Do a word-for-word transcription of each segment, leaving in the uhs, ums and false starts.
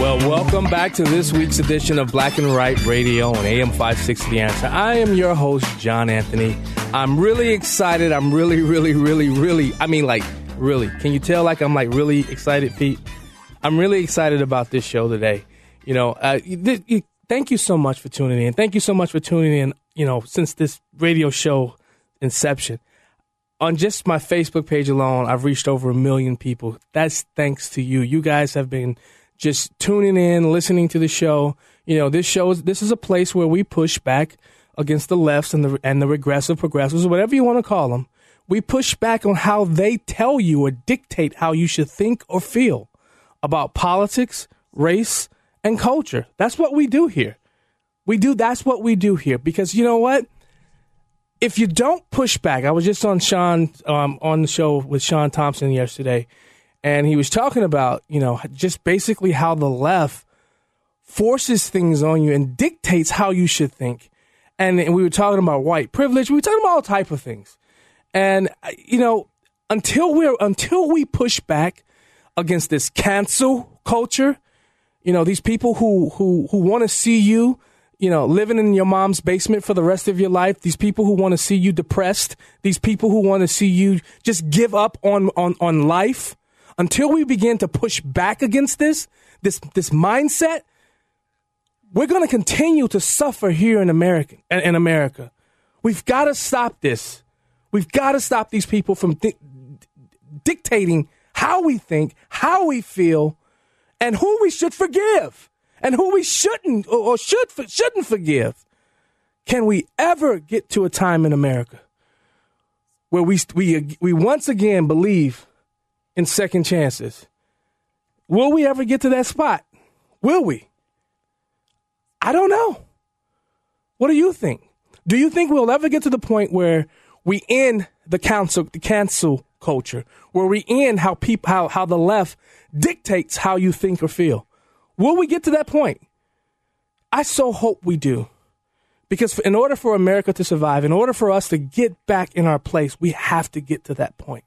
Well, welcome back to this week's edition of Black and Right Radio on A M five sixty The Answer. I am your host, John Anthony. I'm really excited. I'm really, really, really, really, I mean, like, really. Can you tell, like, I'm, like, really excited, Pete? I'm really excited about this show today. You know, uh, you, th- you, thank you so much for tuning in. Thank you so much for tuning in, you know, since this radio show inception. On just my Facebook page alone, I've reached over a million people. That's thanks to you. You guys have been just tuning in, listening to the show. You know, this show is, this is a place where we push back against the lefts and the and the regressive progressives, whatever you want to call them. We push back on how they tell you or dictate how you should think or feel about politics, race, and culture. That's what we do here. We do. That's what we do here. Because you know what? If you don't push back, I was just on Sean um, on the show with Sean Thompson yesterday. And he was talking about, you know, just basically how the left forces things on you and dictates how you should think. And, and we were talking about white privilege. We were talking about all type of things. And, you know, until we're until we push back against this cancel culture, you know, these people who who, who want to see you, you know, living in your mom's basement for the rest of your life. These people who want to see you depressed. These people who want to see you just give up on on, on life. Until we begin to push back against this, this, this mindset, we're going to continue to suffer here in America. In America, we've got to stop this. We've got to stop these people from di- dictating how we think, how we feel, and who we should forgive, and who we shouldn't or should shouldn't forgive. Can we ever get to a time in America where we we we once again believe in second chances? Will we ever get to that spot? Will we? I don't know. What do you think? Do you think we'll ever get to the point where we end the cancel, the cancel culture, where we end how people, how, how the left dictates how you think or feel? Will we get to that point? I so hope we do, because in order for America to survive, in order for us to get back in our place, we have to get to that point.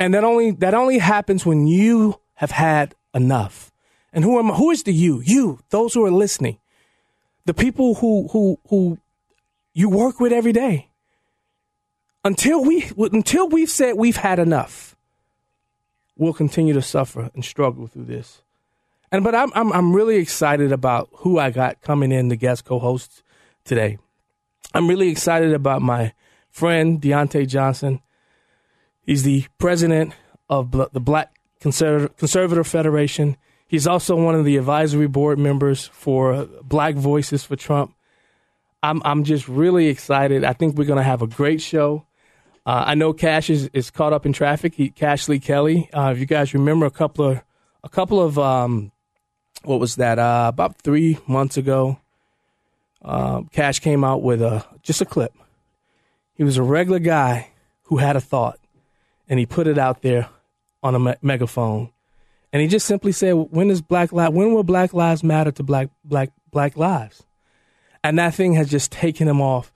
And that only that only happens when you have had enough. And who am who is the you? You, those who are listening, the people who who who you work with every day. Until we until we've said we've had enough, we'll continue to suffer and struggle through this. And but I'm I'm I'm really excited about who I got coming in to guest co-host today. I'm really excited about my friend Deontay Johnson. He's the president of the Black Conservative Federation. He's also one of the advisory board members for Black Voices for Trump. I'm I'm just really excited. I think we're going to have a great show. Uh, I know Cashe is, is caught up in traffic. He, Cashe Lee Kelly. Uh, if you guys remember, a couple of a couple of um, what was that? Uh, about three months ago, uh, Cashe came out with a just a clip. He was a regular guy who had a thought. And he put it out there on a me- megaphone, and he just simply said, "When is Black Lives? When will Black Lives matter to Black Black Black lives?" And that thing has just taken him off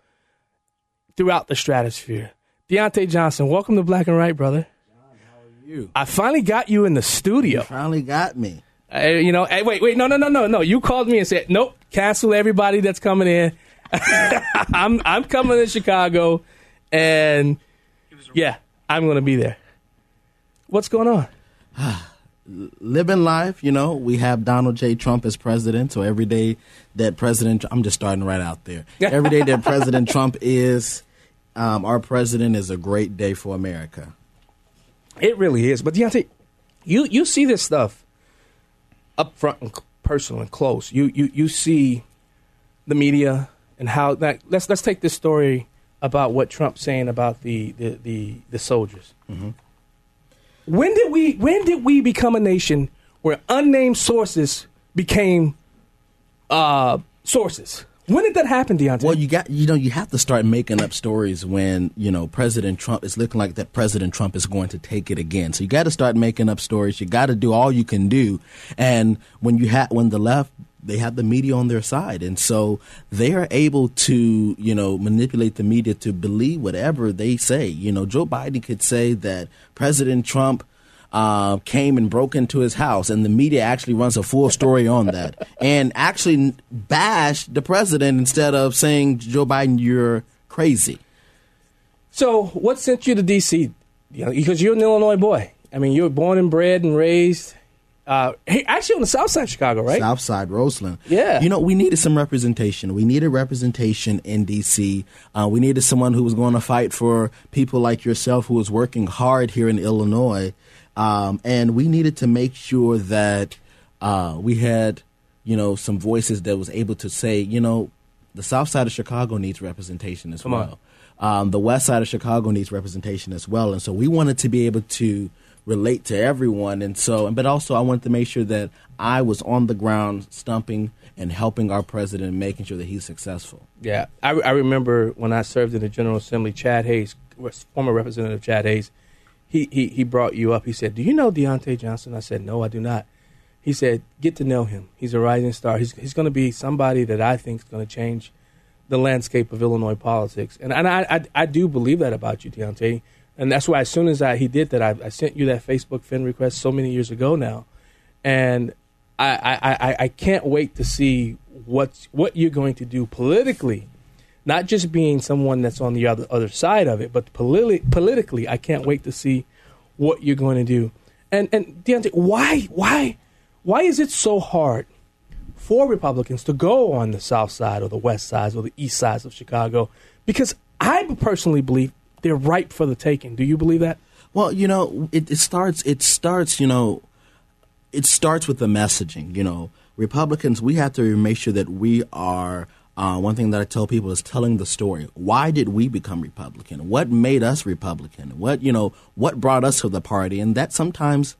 throughout the stratosphere. Deontay Johnson, welcome to Black and Right, brother. John, how are you? I finally got you in the studio. You finally got me. Uh, you know, hey, wait, wait, no, no, no, no, no. You called me and said, "Nope, cancel everybody that's coming in." I'm I'm coming to Chicago, and yeah. I'm going to be there. What's going on? living life, you know, we have Donald J. Trump as president. So every day that President, I'm just starting right out there. Every day that President Trump is um, our president is a great day for America. It really is. But Deontay, you, you see this stuff up front and personal and close. You you you see the media and how that. Let's let's take this story about what Trump's saying about the the the, the soldiers. Mm-hmm. When did we when did we become a nation where unnamed sources became uh, sources? When did that happen, Deontay? Well, you got you know you have to start making up stories when you know President Trump is looking like that. President Trump is going to take it again, so you got to start making up stories. You got to do all you can do, and when you have when the left, they have the media on their side, and so they are able to you know manipulate the media to believe whatever they say. You know, Joe Biden could say that President Trump Uh, came and broke into his house, and the media actually runs a full story on that and actually bashed the president instead of saying, Joe Biden, you're crazy. So what sent you to D C? You know, because you're an Illinois boy. I mean, you were born and bred and raised uh, actually on the south side of Chicago, right? South side, Roseland. Yeah. You know, we needed some representation. We needed representation in D C. Uh, we needed someone who was going to fight for people like yourself who was working hard here in Illinois. Um, and we needed to make sure that uh, we had, you know, some voices that was able to say, you know, the south side of Chicago needs representation as Come well. Um, the west side of Chicago needs representation as well. And so we wanted to be able to relate to everyone. And so but also I wanted to make sure that I was on the ground stumping and helping our president and making sure that he's successful. Yeah, I, I remember when I served in the General Assembly, Chad Hayes, former Representative Chad Hayes, He, he he brought you up. He said, do you know Deontay Johnson? I said, no, I do not. He said, get to know him. He's a rising star. He's he's going to be somebody that I think is going to change the landscape of Illinois politics. And and I, I, I do believe that about you, Deontay. And that's why as soon as I he did that, I, I sent you that Facebook friend request so many years ago now. And I, I, I, I can't wait to see what, what you're going to do politically. Not just being someone that's on the other other side of it, but politi- politically, I can't wait to see what you're going to do. And and Deontay, why why why is it so hard for Republicans to go on the south side or the west side or the east side of Chicago? Because I personally believe they're ripe for the taking. Do you believe that? Well, you know, it, it starts it starts you know it starts with the messaging. You know, Republicans, we have to make sure that we are. Uh, one thing that I tell people is telling the story. Why did we become Republican? What made us Republican? What, you know, what brought us to the party? And that sometimes,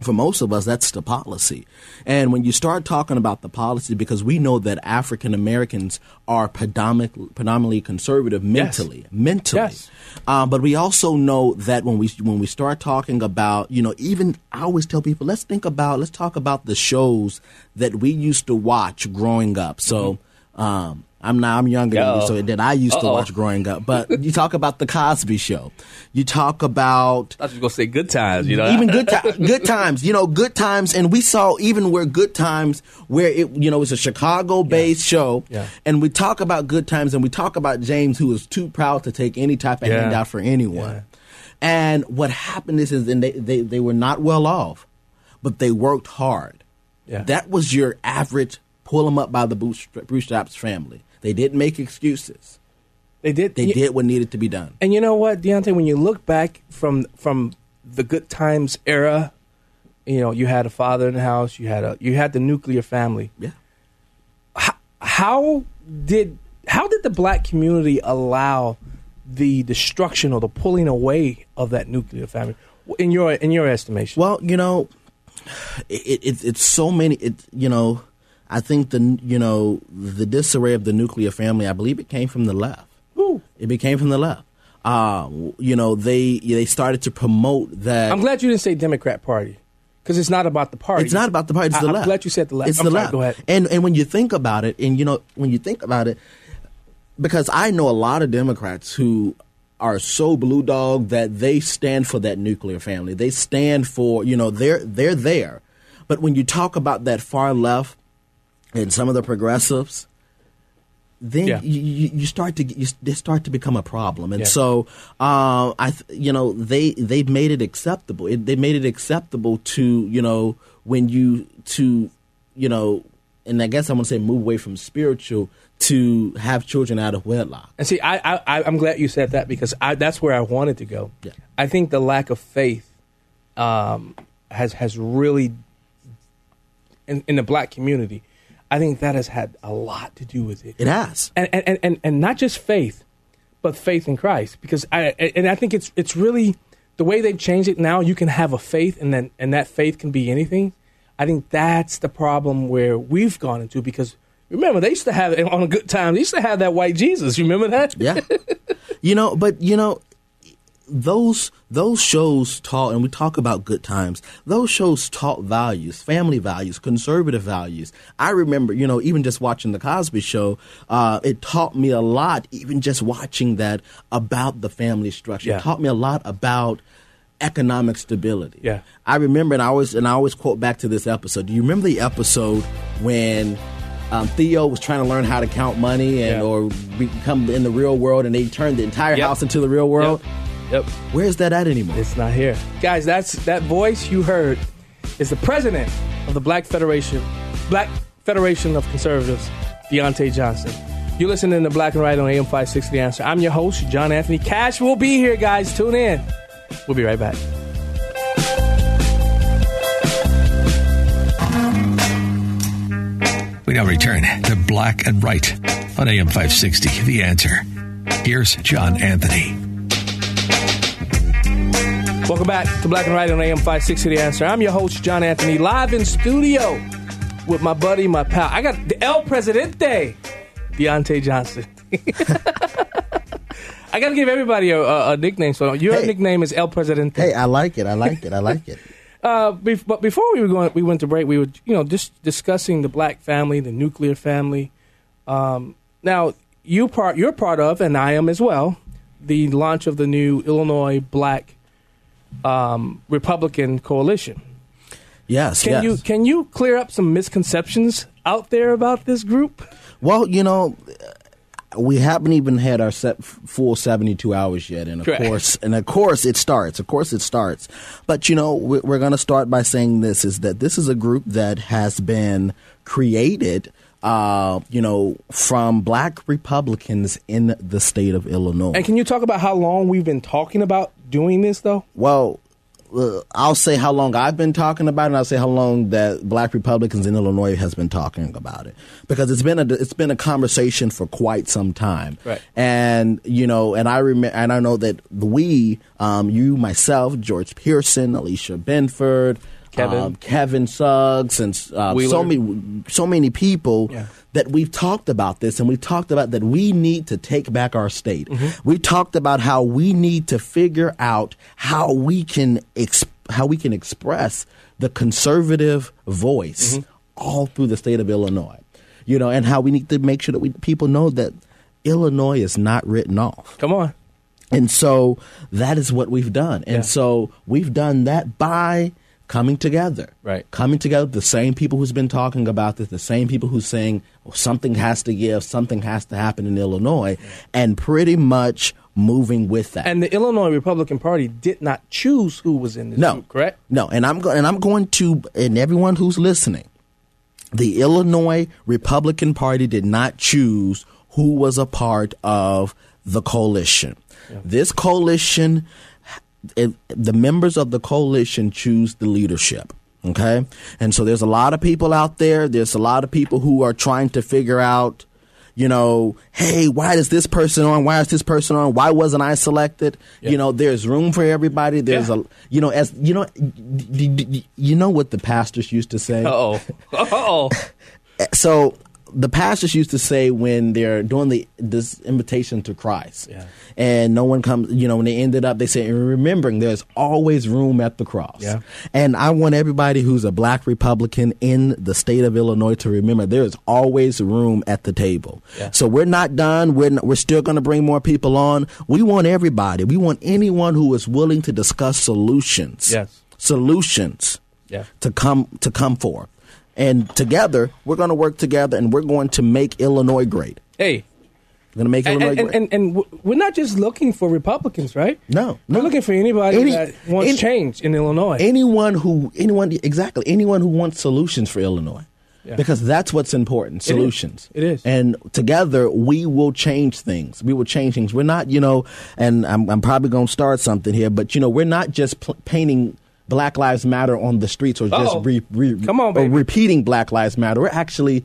for most of us, that's the policy. And when you start talking about the policy, because we know that African Americans are predominantly, predominantly conservative mentally, yes. mentally. Yes. Uh, but we also know that when we when we start talking about, you know, even I always tell people, let's think about, let's talk about the shows that we used to watch growing up. So. Mm-hmm. Um, I'm now I'm younger than you, so that I used Uh-oh. to watch growing up. But you talk about the Cosby Show, you talk about I was gonna say Good Times, you know, even good times, good times, you know, Good Times, and we saw even where Good Times, where it you know it's a Chicago-based yeah. show, yeah. and we talk about Good Times, and we talk about James, who is too proud to take any type of yeah. handout for anyone. Yeah. And what happened is, is and they, they they were not well off, but they worked hard. Yeah. That was your average. Pull them up by the bootstraps family. They didn't make excuses. They did. They y- did what needed to be done. And you know what, Deontay? When you look back from from the Good Times era, you know you had a father in the house. You had a you had the nuclear family. Yeah. How, how did how did the black community allow the destruction or the pulling away of that nuclear family? In your in your estimation? Well, you know, it, it, it's so many. It you know. I think the you know the disarray of the nuclear family. I believe it came from the left. Ooh. It became from the left. Uh, you know they they started to promote that. I'm glad you didn't say Democrat Party because it's not about the party. It's not about the party. It's I, the I'm left. I'm glad you said the left. It's I'm the sorry, left. Go ahead. And and when you think about it, and you know when you think about it, because I know a lot of Democrats who are so blue dog that they stand for that nuclear family. They stand for you know they're they're there, but when you talk about that far left. And some of the progressives, then yeah. you, you start to you start to become a problem. And yeah. so, uh, I you know they they've made it acceptable. It, they made it acceptable to you know when you to you know, and I guess I'm gonna say move away from spiritual to have children out of wedlock. And see, I, I I'm glad you said that, because I, that's where I wanted to go. Yeah. I think the lack of faith um, has has really in, in the black community. I think that has had a lot to do with it. It has, and and and, and not just faith, but faith in Christ. Because I and I think it's it's really the way they've changed it now. You can have a faith, and then and that faith can be anything. I think that's the problem where we've gone into, because remember they used to have on a good time. They used to have that white Jesus. You remember that? Yeah. you know, but you know. Those those shows taught, and we talk about good times, those shows taught values, family values, conservative values. I remember, you know, even just watching The Cosby Show, uh, it taught me a lot, even just watching that, about the family structure. Yeah. It taught me a lot about economic stability. Yeah. I remember, and I always, and I always quote back to this episode. Do you remember the episode when... Um, Theo was trying to learn how to count money and yeah. or become in the real world, and they turned the entire yep. house into the real world? Yep. yep. Where is that at anymore? It's not here. Guys, that's that voice you heard is the president of the Black Federation, Black Federation of Conservatives, Deontay Johnson. You're listening to Black and Right on A M five sixty The Answer. I'm your host, John Anthony. Cashe will be here, guys. Tune in. We'll be right back. Now return to Black and Right on A M five sixty, The Answer. Here's John Anthony. Welcome back to Black and Right on A M five sixty, The Answer. I'm your host, John Anthony, live in studio with my buddy, my pal. I got the El Presidente, Deontay Johnson. I got to give everybody a, a, a nickname. So your hey. nickname is El Presidente. Hey, I like it. I like it. I like it. Uh, but before we were going, we went to break. We were, you know, just discussing the black family, the nuclear family. Um, now you part, you're part of, and I am as well, the launch of the new Illinois Black um, Republican Coalition. Yes. Can yes. you can you clear up some misconceptions out there about this group? Well, you know. We haven't even had our set full seventy-two hours yet, and of Correct. course, and of course, it starts. Of course, it starts. But you know, we're going to start by saying this: is that this is a group that has been created, uh, you know, from Black Republicans in the state of Illinois. And can you talk about how long we've been talking about doing this, though? Well. I'll say how long I've been talking about it, and I'll say how long that Black Republicans in Illinois has been talking about it, because it's been a it's been a conversation for quite some time. Right. And you know, and I remember, and I know that we, um, you, myself, George Pearson, Alicia Benford, Kevin, um, Kevin Suggs, and uh, so many so many people. Yeah. That we've talked about this, and we've talked about that we need to take back our state. Mm-hmm. We talked about how we need to figure out how we can exp- how we can express the conservative voice mm-hmm. all through the state of Illinois, you know, and how we need to make sure that we, people know that Illinois is not written off. Come on. And so that is what we've done. And yeah. so we've done that by coming together, right? Coming together, the same people who's been talking about this, the same people who's saying oh, something has to give, something has to happen in Illinois, and pretty much moving with that. And the Illinois Republican Party did not choose who was in this no, group, correct? No, and I'm go- and I'm going to, and everyone who's listening, the Illinois Republican Party did not choose who was a part of the coalition. Yeah. This coalition. It, the members of the coalition choose the leadership. OK. And so there's a lot of people out there. There's a lot of people who are trying to figure out, you know, hey, why is this person on? Why is this person on? Why wasn't I selected? Yeah. You know, there's room for everybody. There's yeah. a, you know, as you know, d- d- d- you know what the pastors used to say. Uh-oh. Uh-oh. So the pastors used to say when they're doing the this invitation to Christ yeah. and no one comes, you know, when they ended up, they say, remembering there's always room at the cross. Yeah. And I want everybody who's a Black Republican in the state of Illinois to remember there is always room at the table. Yeah. So we're not done. We're, not, we're still going to bring more people on. We want everybody. We want anyone who is willing to discuss solutions, yes. solutions yeah. to come to come forth. And together, we're going to work together, and we're going to make Illinois great. Hey, Going to make Illinois and, great. And, and, and we're not just looking for Republicans, right? No, no. We're looking for anybody any, that wants any, change in Illinois. Anyone who, anyone, exactly, anyone who wants solutions for Illinois. Yeah. Because that's what's important, solutions. It is. It is. And together, we will change things. We will change things. We're not, you know, and I'm, I'm probably going to start something here, but, you know, we're not just pl- painting Black Lives Matter on the streets or Uh-oh. just re- re- Come on, or repeating Black Lives Matter. We're actually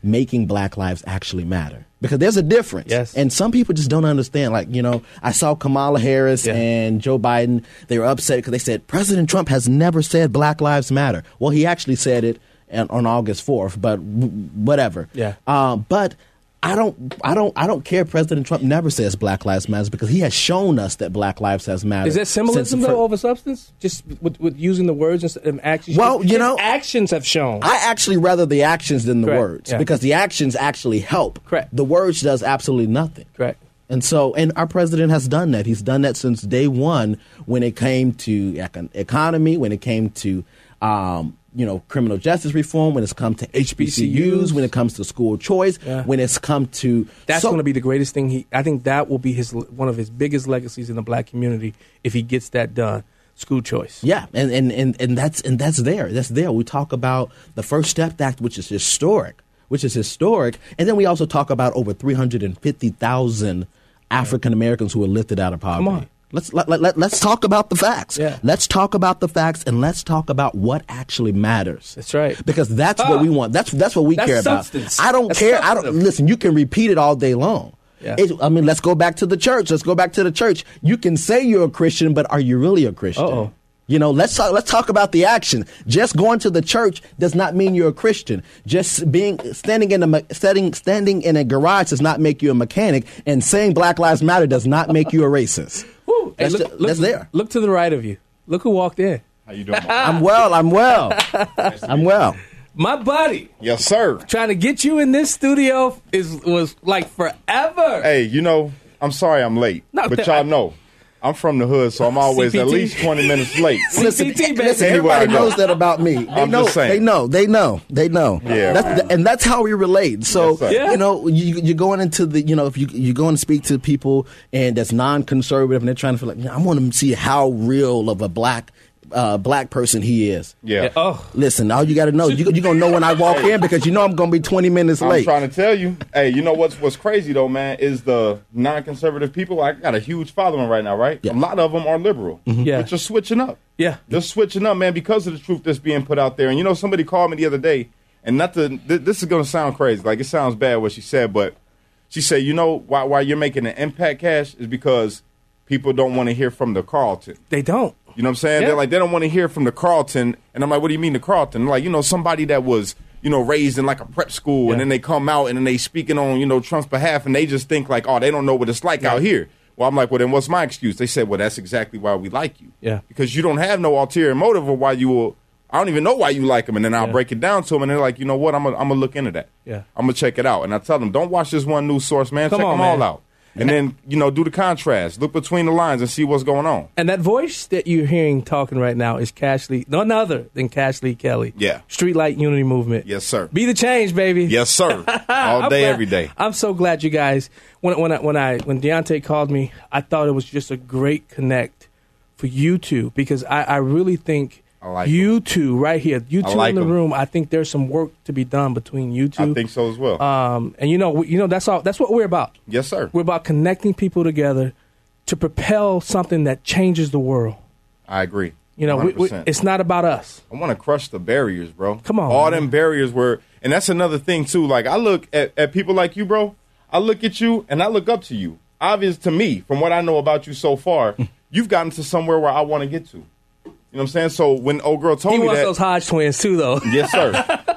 making Black lives actually matter. Because there's a difference. Yes. And some people just don't understand. Like, you know, I saw Kamala Harris yeah. and Joe Biden. They were upset because they said, President Trump has never said Black Lives Matter. Well, he actually said it. And on August fourth, but whatever. Yeah. Uh, but I don't, I don't, I don't care. President Trump never says Black Lives Matter because he has shown us that Black Lives has mattered. Is that symbolism though over substance? Just with, with using the words instead of actions. Well, you know, actions have shown. I actually rather the actions than the Correct. words yeah. because the actions actually help. Correct. The words does absolutely nothing. Correct. And so, and our president has done that. He's done that since day one when it came to econ- economy, when it came to. Um, you know, criminal justice reform, when it's come to H B C Us, when it comes to school choice, yeah. when it's come to... That's so, going to be the greatest thing. He, I think that will be his one of his biggest legacies in the Black community if he gets that done, school choice. Yeah, and, and, and, and that's and that's there. That's there. We talk about the First Step Act, which is historic, which is historic. And then we also talk about over three hundred fifty thousand African-Americans who were lifted out of poverty. Come on. Let's let, let, let's talk about the facts. Yeah. Let's talk about the facts and let's talk about what actually matters. That's right. Because that's ah. what we want. That's that's what we that's care substance. about. I don't that's care. Substance. I don't listen. You can repeat it all day long. Yeah. It, I mean, let's go back to the church. Let's go back to the church. You can say you're a Christian, but are you really a Christian? Uh-oh. You know, let's talk, let's talk about the action. Just going to the church does not mean you're a Christian. Just being standing in a standing standing in a garage does not make you a mechanic, and saying Black Lives Matter does not make you a racist. Woo, that's, hey, look, just, look, that's there. Look to the right of you. Look who walked in. How you doing? I'm well. I'm well. nice I'm well. My buddy. Yes, sir. Trying to get you in this studio is was like forever. Hey, you know, I'm sorry I'm late, no, but th- y'all I, know. I'm from the hood, so I'm always C P T at least twenty minutes late. C P T, listen, everybody knows that about me. They I'm know, just saying. They know. They know. They know. Yeah, that's the, and that's how we relate. So, yes, yeah. you know, you, you're going into the, you know, if you, you're going to speak to people and that's non-conservative and they're trying to feel like, I want to see how real of a black Uh, black person he is. Yeah. Oh. Listen, all you got to know, you, you're going to know when I walk hey. in because you know I'm going to be twenty minutes late. I'm trying to tell you. Hey, you know what's what's crazy, though, man, is the non-conservative people. I got a huge following right now, right? Yeah. A lot of them are liberal. Mm-hmm. Yeah. But you're switching up. Yeah. They're switching up, man, because of the truth that's being put out there. And, you know, somebody called me the other day, and not to, th- this is going to sound crazy. Like, it sounds bad what she said, but she said, you know, why, why you're making an impact, Cashe, is because people don't want to hear from the Carlton. They don't. You know what I'm saying? Yeah. They're like, they don't want to hear from the Carlton. And I'm like, what do you mean the Carlton? Like, you know, somebody that was, you know, raised in like a prep school yeah. and then they come out and then they speaking on, you know, Trump's behalf and they just think like, oh, they don't know what it's like yeah. out here. Well, I'm like, well, then what's my excuse? They said, well, that's exactly why we like you. Yeah. Because you don't have no ulterior motive or why you will. I don't even know why you like them. And then I'll yeah. break it down to them. And they're like, you know what? I'm going I'm to look into that. Yeah. I'm going to check it out. And I tell them, don't watch this one news source, man. Come check on, them man. all out. And then, you know, do the contrast. Look between the lines and see what's going on. And that voice that you're hearing talking right now is Cashe Lee, none other than Cashe Lee Kelly. Yeah. Streetlight Unity Movement. Yes, sir. Be the change, baby. Yes, sir. All day, glad, every day. I'm so glad you guys, when when I, when I when Deontay called me, I thought it was just a great connect for you two because I, I really think I like you them. two right here, you two like in the them. room, I think there's some work to be done between you two. I think so as well. Um, and you know, you know that's all. That's what we're about. Yes, sir. We're about connecting people together to propel something that changes the world. I agree. You know, we, we, it's not about us. I want to crush the barriers, bro. Come on, all man. them barriers were, and that's another thing too. Like I look at, at people like you, bro. I look at you and I look up to you. Obvious to me, from what I know about you so far, you've gotten to somewhere where I want to get to. You know what I'm saying? So when old girl told he me that. He wants those Hodge twins too, though. Yes, sir.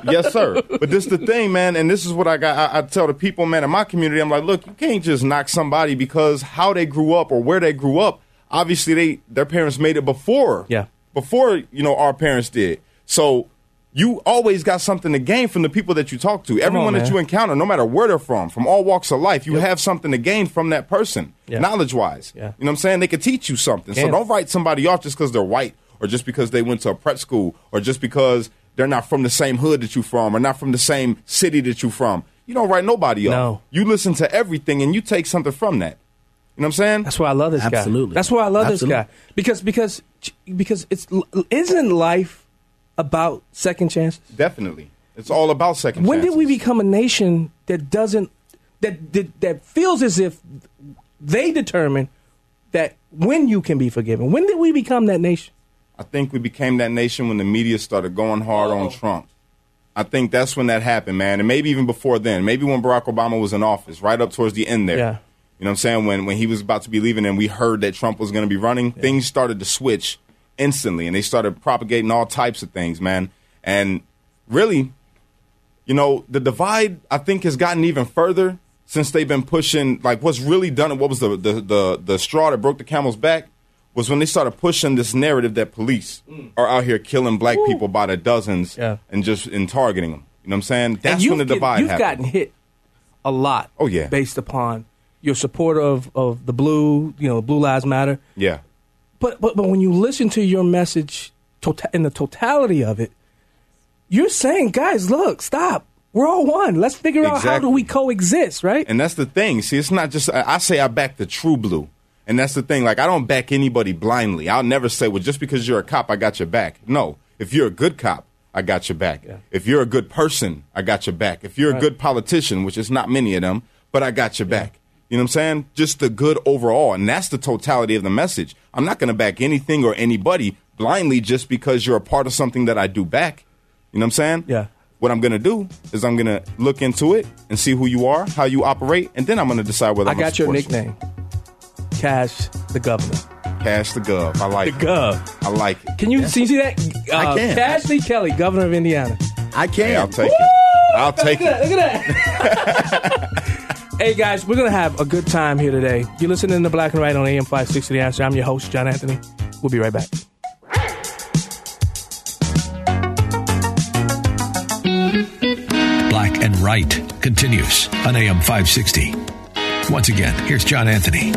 Yes, sir. But this is the thing, man, and this is what I got. I, I tell the people, man, in my community, I'm like, look, you can't just knock somebody because how they grew up or where they grew up, obviously they their parents made it before. Yeah. Before, you know, our parents did. So you always got something to gain from the people that you talk to. Come Everyone on, that man. you encounter, no matter where they're from, from all walks of life, you yep. have something to gain from that person, yeah. knowledge-wise. Yeah. You know what I'm saying? They could teach you something. Can. So don't write somebody off just because they're white. Or just because they went to a prep school, or just because they're not from the same hood that you're from, or not from the same city that you're from. you don't write nobody up. No. You listen to everything and you take something from that. You know what I'm saying? That's why I love this Absolutely. guy. Absolutely. That's why I love Absolutely. this guy. Because because because it's isn't life about second chances? Definitely. It's all about second chances. When did we become a nation that doesn't that that, that feels as if they determine that when you can be forgiven? When did we become that nation? I think we became that nation when the media started going hard oh. on Trump. I think that's when that happened, man. And maybe even before then. Maybe when Barack Obama was in office, right up towards the end there. Yeah. You know what I'm saying? When when he was about to be leaving and we heard that Trump was going to be running, yeah. things started to switch instantly. And they started propagating all types of things, man. And really, you know, the divide, I think, has gotten even further since they've been pushing. Like, what's really done and what was the, the, the, the straw that broke the camel's back was when they started pushing this narrative that police mm. are out here killing black Ooh. people by the dozens yeah. and just and targeting them. You know what I'm saying? That's when the divide get, you've happened. You've gotten hit a lot oh, yeah. based upon your support of, of the blue, you know, Blue Lives Matter. Yeah. But but but when you listen to your message tota- in the totality of it, you're saying, guys, look, stop. We're all one. Let's figure exactly. out how do we coexist, right? And that's the thing. See, it's not just, I, I say I back the true blue. And that's the thing. Like, I don't back anybody blindly. I'll never say, well, just because you're a cop, I got your back. No. If you're a good cop, I got your back. Yeah. If you're a good person, I got your back. If you're right. a good politician, which is not many of them, but I got your yeah. back. You know what I'm saying? Just the good overall. And that's the totality of the message. I'm not going to back anything or anybody blindly just because you're a part of something that I do back. You know what I'm saying? Yeah. What I'm going to do is I'm going to look into it and see who you are, how you operate, and then I'm going to decide whether I'm going to support you. I got your nickname. Cash the governor. Cash the gov. I like it. The gov. I like it. Can you yeah. see, see that? Uh, I can. Cashe Lee Kelly, governor of Indiana. I can. Hey, I'll take Woo! it. I'll take look it. Look at that. Hey, guys, we're going to have a good time here today. You're listening to Black and White on A M five sixty The Answer. I'm your host, John Anthony. We'll be right back. Black and Right continues on A M five sixty. Once again, here's John Anthony.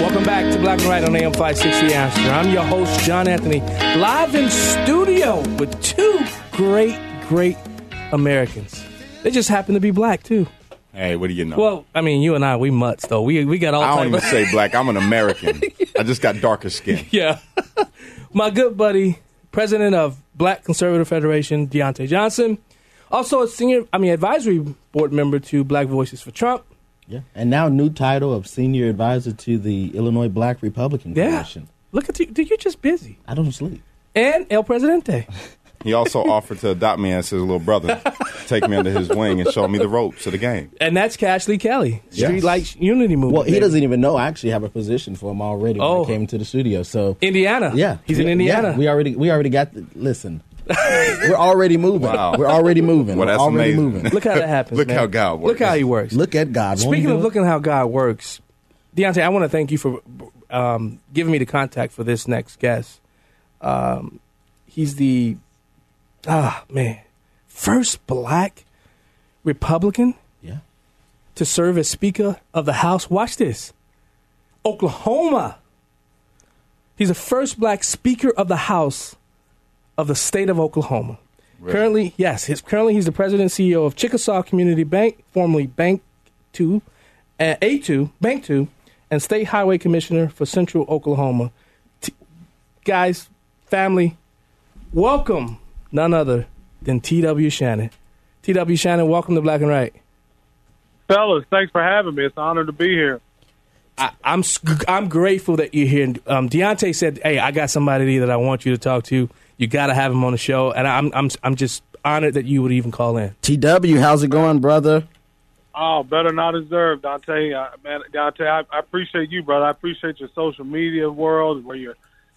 Welcome back to Black and Right on A M five sixty The Answer. I'm your host, John Anthony, live in studio with two great, great Americans. They just happen to be black, too. Hey, what do you know? Well, I mean, you and I, we mutts, though. We we got all I don't even of... say black. I'm an American. yeah. I just got darker skin. Yeah. My good buddy, president of Black Conservative Federation, Deontay Johnson. Also a senior, I mean, advisory board member to Black Voices for Trump. Yeah. And now new title of senior advisor to the Illinois Black Republican yeah. Coalition. Look at you. Dude, you're just busy. I don't sleep. And El Presidente. He also offered to adopt me as his little brother, take me under his wing, and show me the ropes of the game. And that's Cashe Lee Kelly, Streetlight yes. Unity Movement. Well, he doesn't even know I actually have a position for him already oh. when I came into the studio. So Indiana, yeah, he's we, in Indiana. Yeah, we already, we already got. The, listen, we're already moving. Wow. We're already moving. Well, that's we're already amazing. Moving. Look how that happens. Look man. how God works. Look how He works. Look at God. Speaking of looking how God works, Deontay, I want to thank you for um, giving me the contact for this next guest. Um, he's the Ah, man. First black Republican yeah. to serve as Speaker of the House. Watch this. Oklahoma. He's the first black Speaker of the House of the state of Oklahoma. Really? Currently, yes. His, currently, he's the president and C E O of Chickasaw Community Bank, formerly Bank two, uh, A two, Bank two, and State Highway Commissioner for Central Oklahoma. T- guys, family, welcome. None other than T W. Shannon. T W. Shannon, welcome to Black and Right. Fellas, thanks for having me. It's an honor to be here. I, I'm I'm grateful that you're here. Um, Deontay said, "Hey, I got somebody that I want you to talk to. You got to have him on the show." And I'm I'm I'm just honored that you would even call in. T W, how's it going, brother? Oh, better not deserved, Deontay. I, man, Deontay, I, I appreciate you, brother. I appreciate your social media world where you're.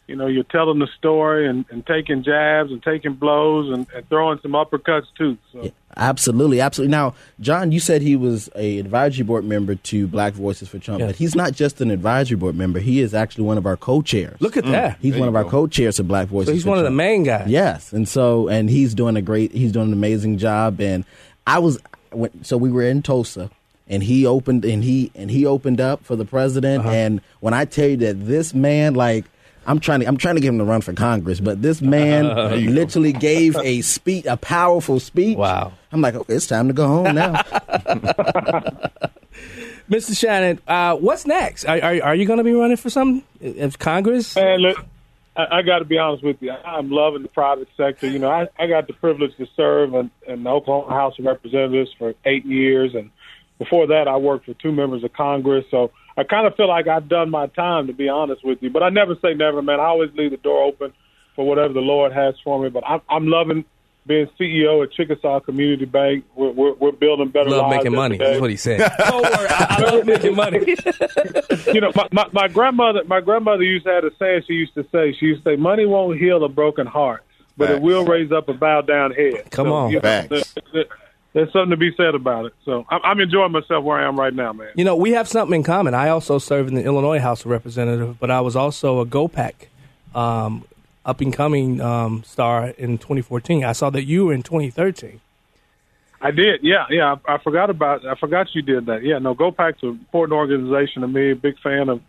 You know, you're telling the story and, and taking jabs and taking blows and, and throwing some uppercuts, too. So. Yeah, absolutely. Absolutely. Now, John, you said he was a advisory board member to Black Voices for Trump, yeah. but he's not just an advisory board member. He is actually one of our co-chairs. Look at mm. that. He's there one of go. our co-chairs of Black Voices for Trump. So he's one Trump. of the main guys. Yes. And so and he's doing a great he's doing an amazing job. And I was so we were in Tulsa. And he opened and he and he opened up for the president. Uh-huh. And when I tell you that this man, like. I'm trying to I'm trying to get him to run for Congress, but this man uh, literally go. gave a speech, a powerful speech. Wow. I'm like, okay, it's time to go home now. Mister Shannon, uh, what's next? Are, are, are you going to be running for something? If Congress? Man, look, I, I got to be honest with you. I'm loving the private sector. You know, I, I got the privilege to serve in, in the Oklahoma House of Representatives for eight years. And before that, I worked for two members of Congress. So I kind of feel like I've done my time, to be honest with you. But I never say never, man. I always leave the door open for whatever the Lord has for me. But I'm, I'm loving being C E O at Chickasaw Community Bank. We're, we're, we're building better love lives. Love making money. That's what he said. Don't worry. I love making money. You know, my, my, my grandmother my grandmother used to have a saying she used to say. She used to say, money won't heal a broken heart, but Facts. It will raise up a bowed-down head. Come so, on, you know, Facts. The, the, There's something to be said about it. So I'm enjoying myself where I am right now, man. You know, we have something in common. I also serve in the Illinois House of Representatives, but I was also a G O P A C um, up-and-coming um, star in twenty fourteen. I saw that you were in twenty thirteen. I did, yeah, yeah. I, I forgot about I forgot you did that. Yeah, no, G O P A C's an important organization to me, big fan of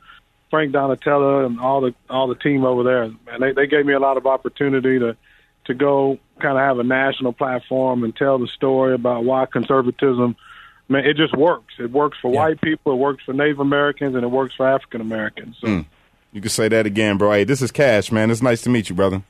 Frank Donatella and all the all the team over there. And they, they gave me a lot of opportunity to, to go kind of have a national platform and tell the story about why conservatism, man, it just works. It works for yeah. white people, it works for Native Americans, and it works for African Americans. So. Mm. You can say that again, bro. Hey, this is Cashe, man. It's nice to meet you, brother.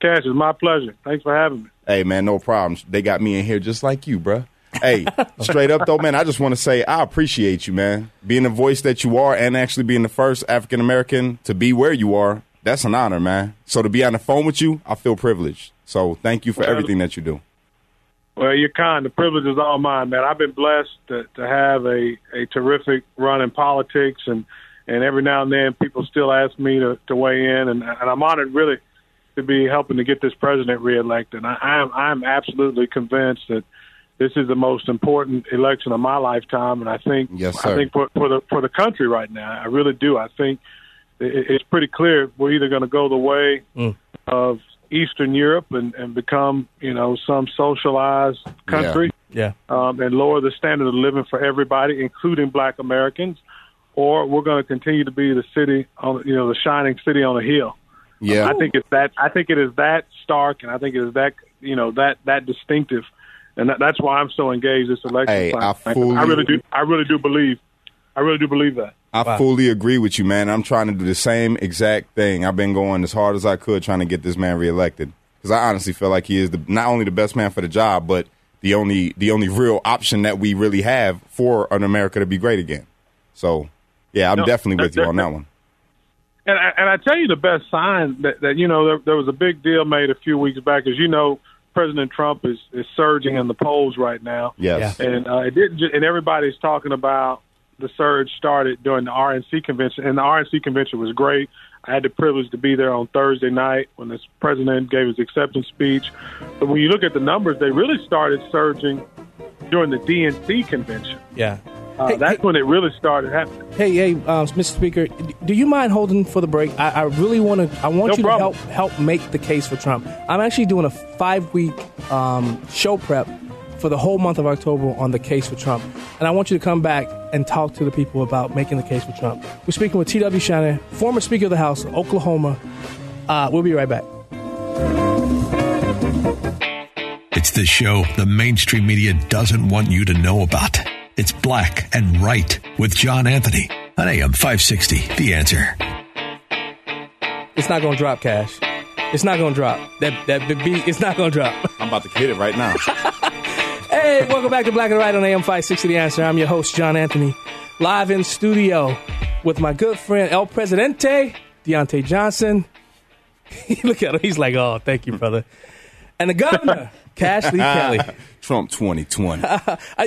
Cashe, it's my pleasure. Thanks for having me. Hey, man, no problems. They got me in here just like you, bro. Hey, straight up, though, man, I just want to say I appreciate you, man. Being the voice that you are and actually being the first African American to be where you are, that's an honor, man. So to be on the phone with you, I feel privileged. So thank you for well, everything that you do. Well, you're kind. The privilege is all mine, man. I've been blessed to, to have a, a terrific run in politics, and, and every now and then people still ask me to, to weigh in, and, and I'm honored, really, to be helping to get this president reelected. I, I am I am absolutely convinced that this is the most important election of my lifetime, and I think yes, I think for, for the for the country right now, I really do. I think it, it's pretty clear we're either going to go the way mm. of Eastern Europe and, and become, you know, some socialized country yeah. Yeah. Um, and lower the standard of living for everybody, including black Americans, or we're going to continue to be the city, on, you know, the shining city on a hill. Yeah. Um, I think it's that, I think it is that stark, and I think it is that, you know, that, that distinctive. And that, that's why I'm so engaged this election. Hey, I, fully, I really do. I really do believe. I really do believe that. I wow. fully agree with you, man. I'm trying to do the same exact thing. I've been going as hard as I could trying to get this man reelected because I honestly feel like he is the, not only the best man for the job, but the only the only real option that we really have for an America to be great again. So, yeah, I'm no, definitely with you on that one. And I, and I tell you the best sign that, that you know, there, there was a big deal made a few weeks back. As you know, President Trump is, is surging in the polls right now. Yes. Yeah. And, uh, it didn't, and everybody's talking about the surge started during the R N C convention, and the R N C convention was great. I had the privilege to be there on Thursday night when the president gave his acceptance speech. But when you look at the numbers, they really started surging during the D N C convention. Yeah. Uh, hey, that's hey, when it really started happening. Hey, hey, uh, Mister Speaker, do you mind holding for the break? I, I really want to. I want no you problem. to help help make the case for Trump. I'm actually doing a five week um, show prep for the whole month of October on the case for Trump. And I want you to come back and talk to the people about making the case for Trump. We're speaking with T W. Shannon, former Speaker of the House, Oklahoma. Uh, we'll be right back. It's the show the mainstream media doesn't want you to know about. It's Black and Right with John Anthony on A M five sixty, The Answer. It's not going to drop, Cashe. It's not going to drop. That, that beat, it's not going to drop. I'm about to hit it right now. Hey, welcome back to Black and Right on A M five sixty The Answer. I'm your host, John Anthony, live in studio with my good friend, El Presidente, Deontay Johnson. Look at him. He's like, oh, thank you, brother. And the governor, Cashe Lee Kelly. Trump twenty twenty. Uh,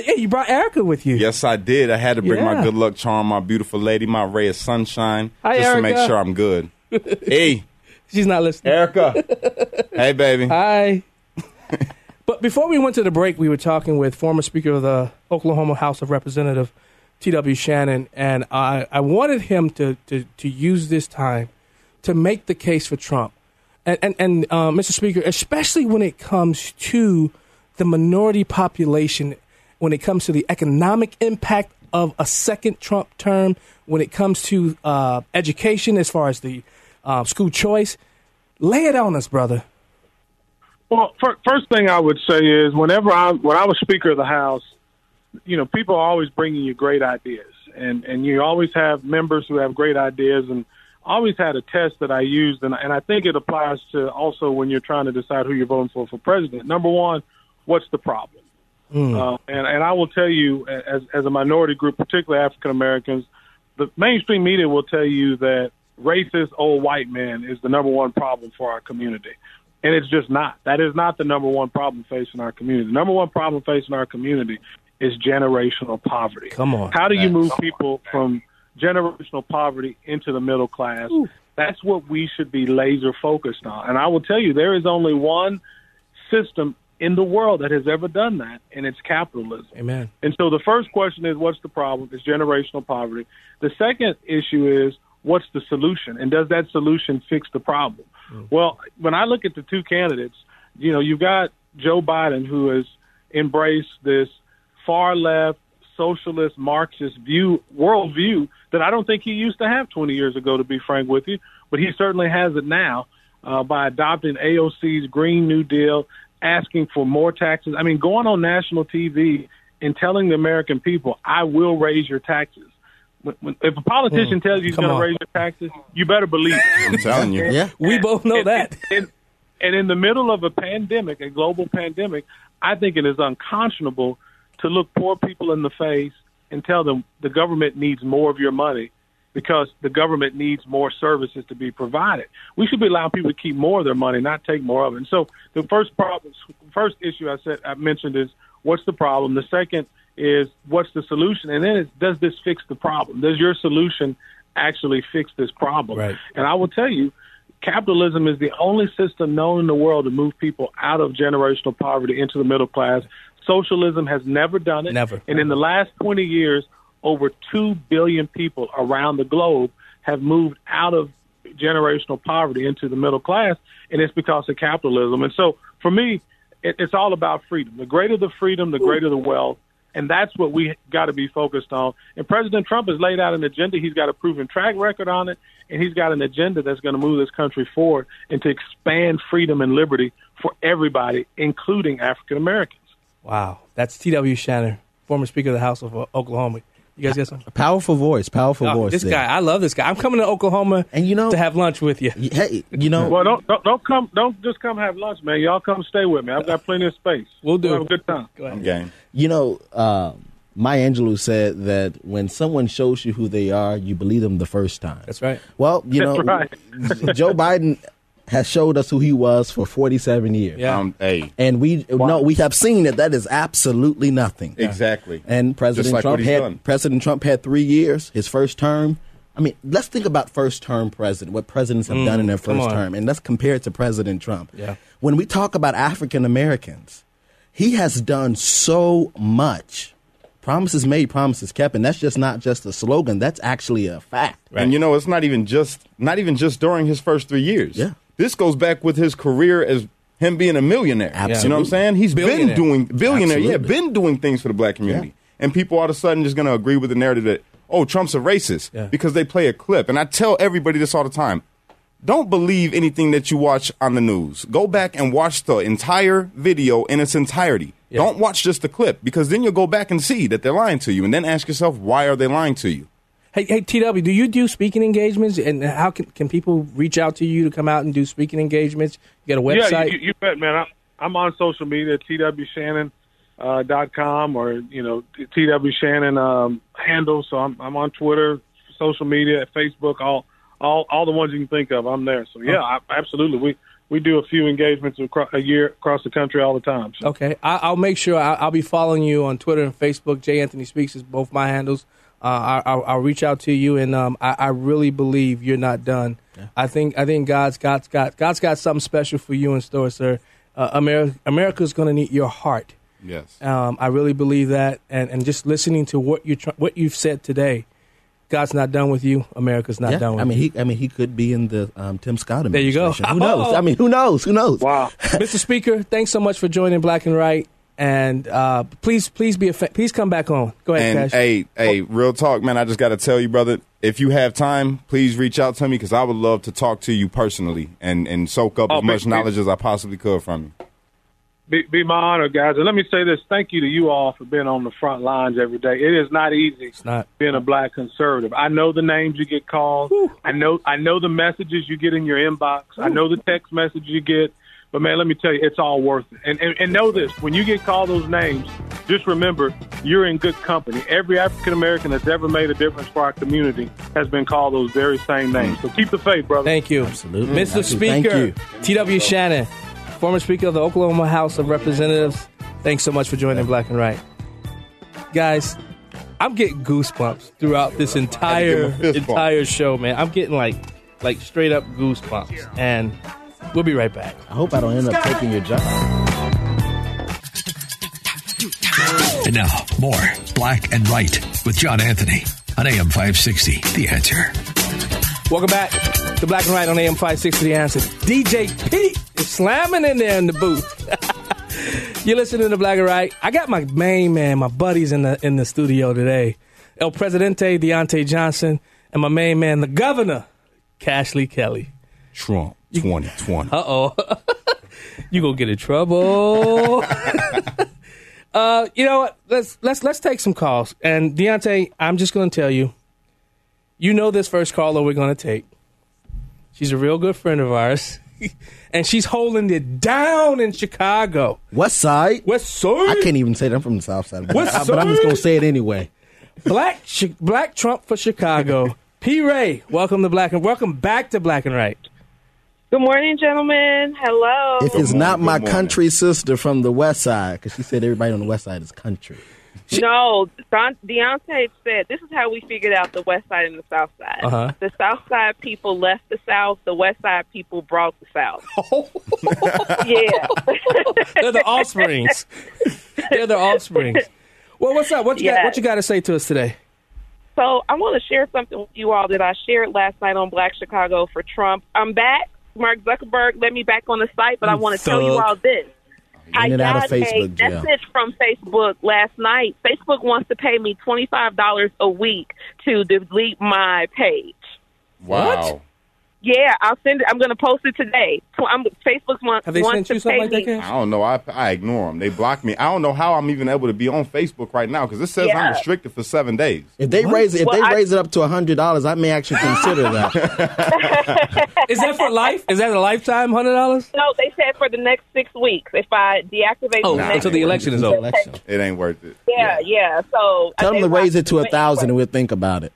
yeah, you brought Erica with you. Yes, I did. I had to bring yeah. my good luck charm, my beautiful lady, my ray of sunshine, Hi, just Erica. to make sure I'm good. Hey. She's not listening. Erica. Hey, baby. Hi. But before we went to the break, we were talking with former Speaker of the Oklahoma House of Representatives, T W. Shannon, and I, I wanted him to, to, to use this time to make the case for Trump. And, and, and uh, Mister Speaker, especially when it comes to the minority population, when it comes to the economic impact of a second Trump term, when it comes to uh, education as far as the uh, school choice. Lay it on us, brother. Well, first thing I would say is whenever I when I was Speaker of the House, you know, people are always bringing you great ideas, and, and you always have members who have great ideas. And I always had a test that I used, and, and I think it applies to also when you're trying to decide who you're voting for for president. Number one, what's the problem? Mm. Uh, and, and I will tell you, as, as a minority group, particularly African-Americans, the mainstream media will tell you that racist old white man is the number one problem for our community. And it's just not. That is not the number one problem facing our community. The number one problem facing our community is generational poverty. Come on. How do you move people from generational poverty into the middle class? Ooh. That's what we should be laser focused on. And I will tell you, there is only one system in the world that has ever done that, and it's capitalism. Amen. And so the first question is, what's the problem? It's generational poverty. The second issue is, what's the solution? And does that solution fix the problem? Mm. Well, when I look at the two candidates, you know, you've got Joe Biden, who has embraced this far left, socialist, Marxist view, worldview that I don't think he used to have twenty years ago, to be frank with you, but he certainly has it now uh, by adopting A O C's Green New Deal, asking for more taxes. I mean, going on national T V and telling the American people, I will raise your taxes. When, when, if a politician mm, tells you he's going to raise your taxes, you better believe it. I'm telling you. And, yeah, we both know and, that. And, and, and in the middle of a pandemic, a global pandemic, I think it is unconscionable to look poor people in the face and tell them the government needs more of your money because the government needs more services to be provided. We should be allowing people to keep more of their money, not take more of it. And so the first problem, first issue I said I mentioned is what's the problem? The second is what's the solution? And then it's, does this fix the problem? Does your solution actually fix this problem? Right. And I will tell you, capitalism is the only system known in the world to move people out of generational poverty into the middle class. Socialism has never done it. Never. And in the last twenty years, over two billion people around the globe have moved out of generational poverty into the middle class, and it's because of capitalism. And so for me, it, it's all about freedom. The greater the freedom, the greater the wealth, and that's what we got to be focused on. And President Trump has laid out an agenda. He's got a proven track record on it, and he's got an agenda that's going to move this country forward and to expand freedom and liberty for everybody, including African Americans. Wow. That's T W. Shannon, former Speaker of the House of uh, Oklahoma. You guys got something? Powerful voice, powerful oh, voice. This there. guy, I love this guy. I'm coming to Oklahoma and, you know, to have lunch with you. Hey, you know. Well, don't, don't don't come. Don't just come have lunch, man. Y'all come stay with me. I've got plenty of space. We'll do. We'll have a good time. Go ahead. Okay. You know, uh, Maya Angelou said that when someone shows you who they are, you believe them the first time. That's right. Well, you That's know, right. Joe Biden has showed us who he was for forty-seven years. Yeah. Um, hey. And we wow. no, we have seen that that is absolutely nothing. Exactly. And President like Trump had done. President Trump had three years, his first term. I mean, let's think about first term president, what presidents have mm, done in their first term, and let's compare it to President Trump. Yeah. When we talk about African Americans, he has done so much. Promises made, promises kept, and that's just not just a slogan. That's actually a fact. Right. And you know, it's not even just not even just during his first three years. Yeah. This goes back with his career as him being a millionaire. Absolutely. You know what I'm saying? He's been doing billionaire, Absolutely. yeah, been doing things for the black community. Yeah. And people all of a sudden just going to agree with the narrative that, oh, Trump's a racist yeah. because they play a clip. And I tell everybody this all the time. Don't believe anything that you watch on the news. Go back and watch the entire video in its entirety. Yeah. Don't watch just the clip, because then you'll go back and see that they're lying to you, and then ask yourself, why are they lying to you? Hey, hey, T W, do you do speaking engagements, and how can, can people reach out to you to come out and do speaking engagements? You got a website? Yeah, you, you bet, man. I'm, I'm on social media, T W Shannon dot com uh, or, you know, T W Shannon um, handle. So I'm, I'm on Twitter, social media, Facebook, all, all, all the ones you can think of. I'm there. So, yeah, okay. I, absolutely. We we do a few engagements across, a year across the country all the time. So. Okay. I, I'll make sure I, I'll be following you on Twitter and Facebook. J. Anthony Speaks is both my handles. Uh, I, I'll reach out to you, and um, I, I really believe you're not done. Yeah. I think I think God's God's got God's got something special for you in store, sir. Uh, America America's going to need your heart. Yes, um, I really believe that, and, and just listening to what you tr- what you've said today, God's not done with you. America's not yeah. done with I mean, you. He, I mean, he could be in the um, Tim Scott administration. There you go. Who knows? Oh. I mean, who knows? Who knows? Wow, Mister Speaker, thanks so much for joining Black and Right. And uh, please, please be, a fa- please come back on. Go ahead, and Cashe. Hey, hey, real talk, man. I just got to tell you, brother, if you have time, please reach out to me because I would love to talk to you personally and, and soak up oh, as be, much knowledge be, as I possibly could from you. Be, be my honor, guys. And let me say this. Thank you to you all for being on the front lines every day. It is not easy it's not. being a black conservative. I know the names you get called. Whew. I know I know the messages you get in your inbox. Whew. I know the text messages you get. But, man, let me tell you, it's all worth it. And, and and know this, when you get called those names, just remember you're in good company. Every African-American that's ever made a difference for our community has been called those very same names. So keep the faith, brother. Thank you. Absolutely. Mister Absolutely. Speaker, T W. Shannon, former Speaker of the Oklahoma House of Representatives, thanks so much for joining Black and Right. Guys, I'm getting goosebumps throughout this entire entire show, man. I'm getting, like, like straight-up goosebumps. And... we'll be right back. I hope I don't end up taking your job. And now, more Black and Right with John Anthony on A M five sixty, The Answer. Welcome back to Black and Right on A M five sixty, The Answer. D J Pete is slamming in there in the booth. You're listening to Black and Right. I got my main man, my buddies in the in the studio today. El Presidente, Deontay Johnson, and my main man, the governor, Cashe Lee Kelly. Trump. twenty twenty. Uh-oh. You gonna get in trouble. uh, you know what? Let's let's let's take some calls. And Deontay, I'm just gonna tell you, you know this first caller we're gonna take. She's a real good friend of ours. And she's holding it down in Chicago. West side. West side. I can't even say that. I'm from the south side. West side. But I'm just gonna say it anyway. Black chi- Black Trump for Chicago. P. Ray, welcome to Black and welcome back to Black and Right. Good morning, gentlemen. Hello. If it's not my country sister from the West Side, because she said everybody on the West Side is country. No, Deontay said this is how we figured out the West Side and the South Side. Uh-huh. The South Side people left the South. The West Side people brought the South. Oh. Yeah. They're the offsprings. They're the offsprings. Well, what's up? What you yes. got? What you got to say to us today? So I want to share something with you all that I shared last night on Black Chicago for Trump. I'm back. Mark Zuckerberg let me back on the site, but I want to Thug. tell you all this. I got a message from Facebook last night. Facebook wants to pay me twenty-five dollars a week to delete my page. Wow. What? Yeah, I'll send it. I'm going to post it today. I'm, Facebook wants, Have they wants sent to you something like that, Cashe? I don't know. I, I ignore them. They block me. I don't know how I'm even able to be on Facebook right now because it says yeah. I'm restricted for seven days. If they what? raise it, if well, they I, raise it up to one hundred dollars, I may actually consider that. Is that for life? Is that a lifetime one hundred dollars? No, they said for the next six weeks. If I deactivate, oh, the nah, until the election is over, it ain't worth it. Yeah, yeah. yeah. So tell them to raise it to a thousand, and we'll think about it.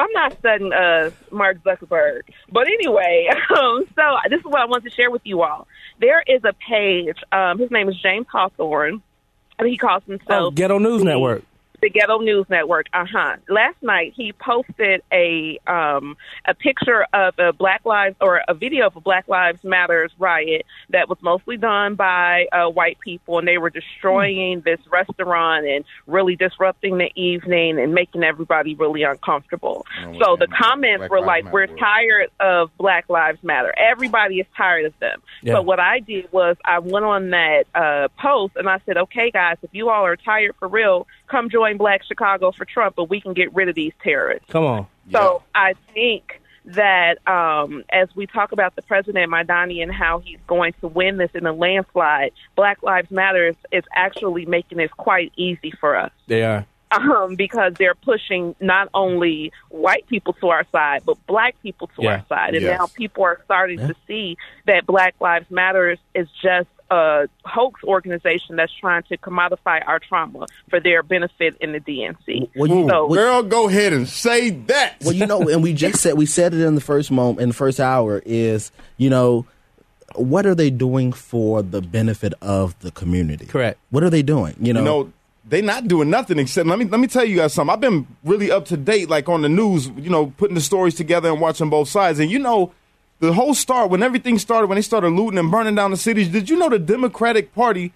I'm not studying uh, Mark Zuckerberg. But anyway, um, so this is what I want to share with you all. There is a page. Um, his name is James Hawthorne. I mean, he calls himself... Oh, Ghetto News the, Network. The Ghetto News Network, uh-huh. Last night, he posted a um, a picture of a Black Lives... or a video of a Black Lives Matters riot that was mostly done by uh, white people, and they were destroying mm. this restaurant and really disrupting the evening and making everybody really uncomfortable. Oh, so yeah, the comments Black were Lives like, Matter. we're tired of Black Lives Matter. Everybody is tired of them. Yeah. So what I did was I went on that uh, post, and I said, okay, guys, if you all are tired for real, come join Black Chicago for Trump, but we can get rid of these terrorists. Come on. So yeah. I think that um, as we talk about the president, Madani, and how he's going to win this in a landslide, Black Lives Matter is, is actually making this quite easy for us. They are. Um, because they're pushing not only white people to our side, but black people to yeah. our side. And yes. now people are starting yeah. to see that Black Lives Matter is just a hoax organization that's trying to commodify our trauma for their benefit in the D N C. Well, you, so, girl, go ahead and say that. Well, you know, and we just said, we said it in the first moment, in the first hour is, you know, what are they doing for the benefit of the community? Correct. What are they doing? You know, you know they not doing nothing except, let me let me tell you guys something. I've been really up to date, like on the news, you know, putting the stories together and watching both sides. And, you know, the whole start, when everything started, when they started looting and burning down the cities, did you know the Democratic Party,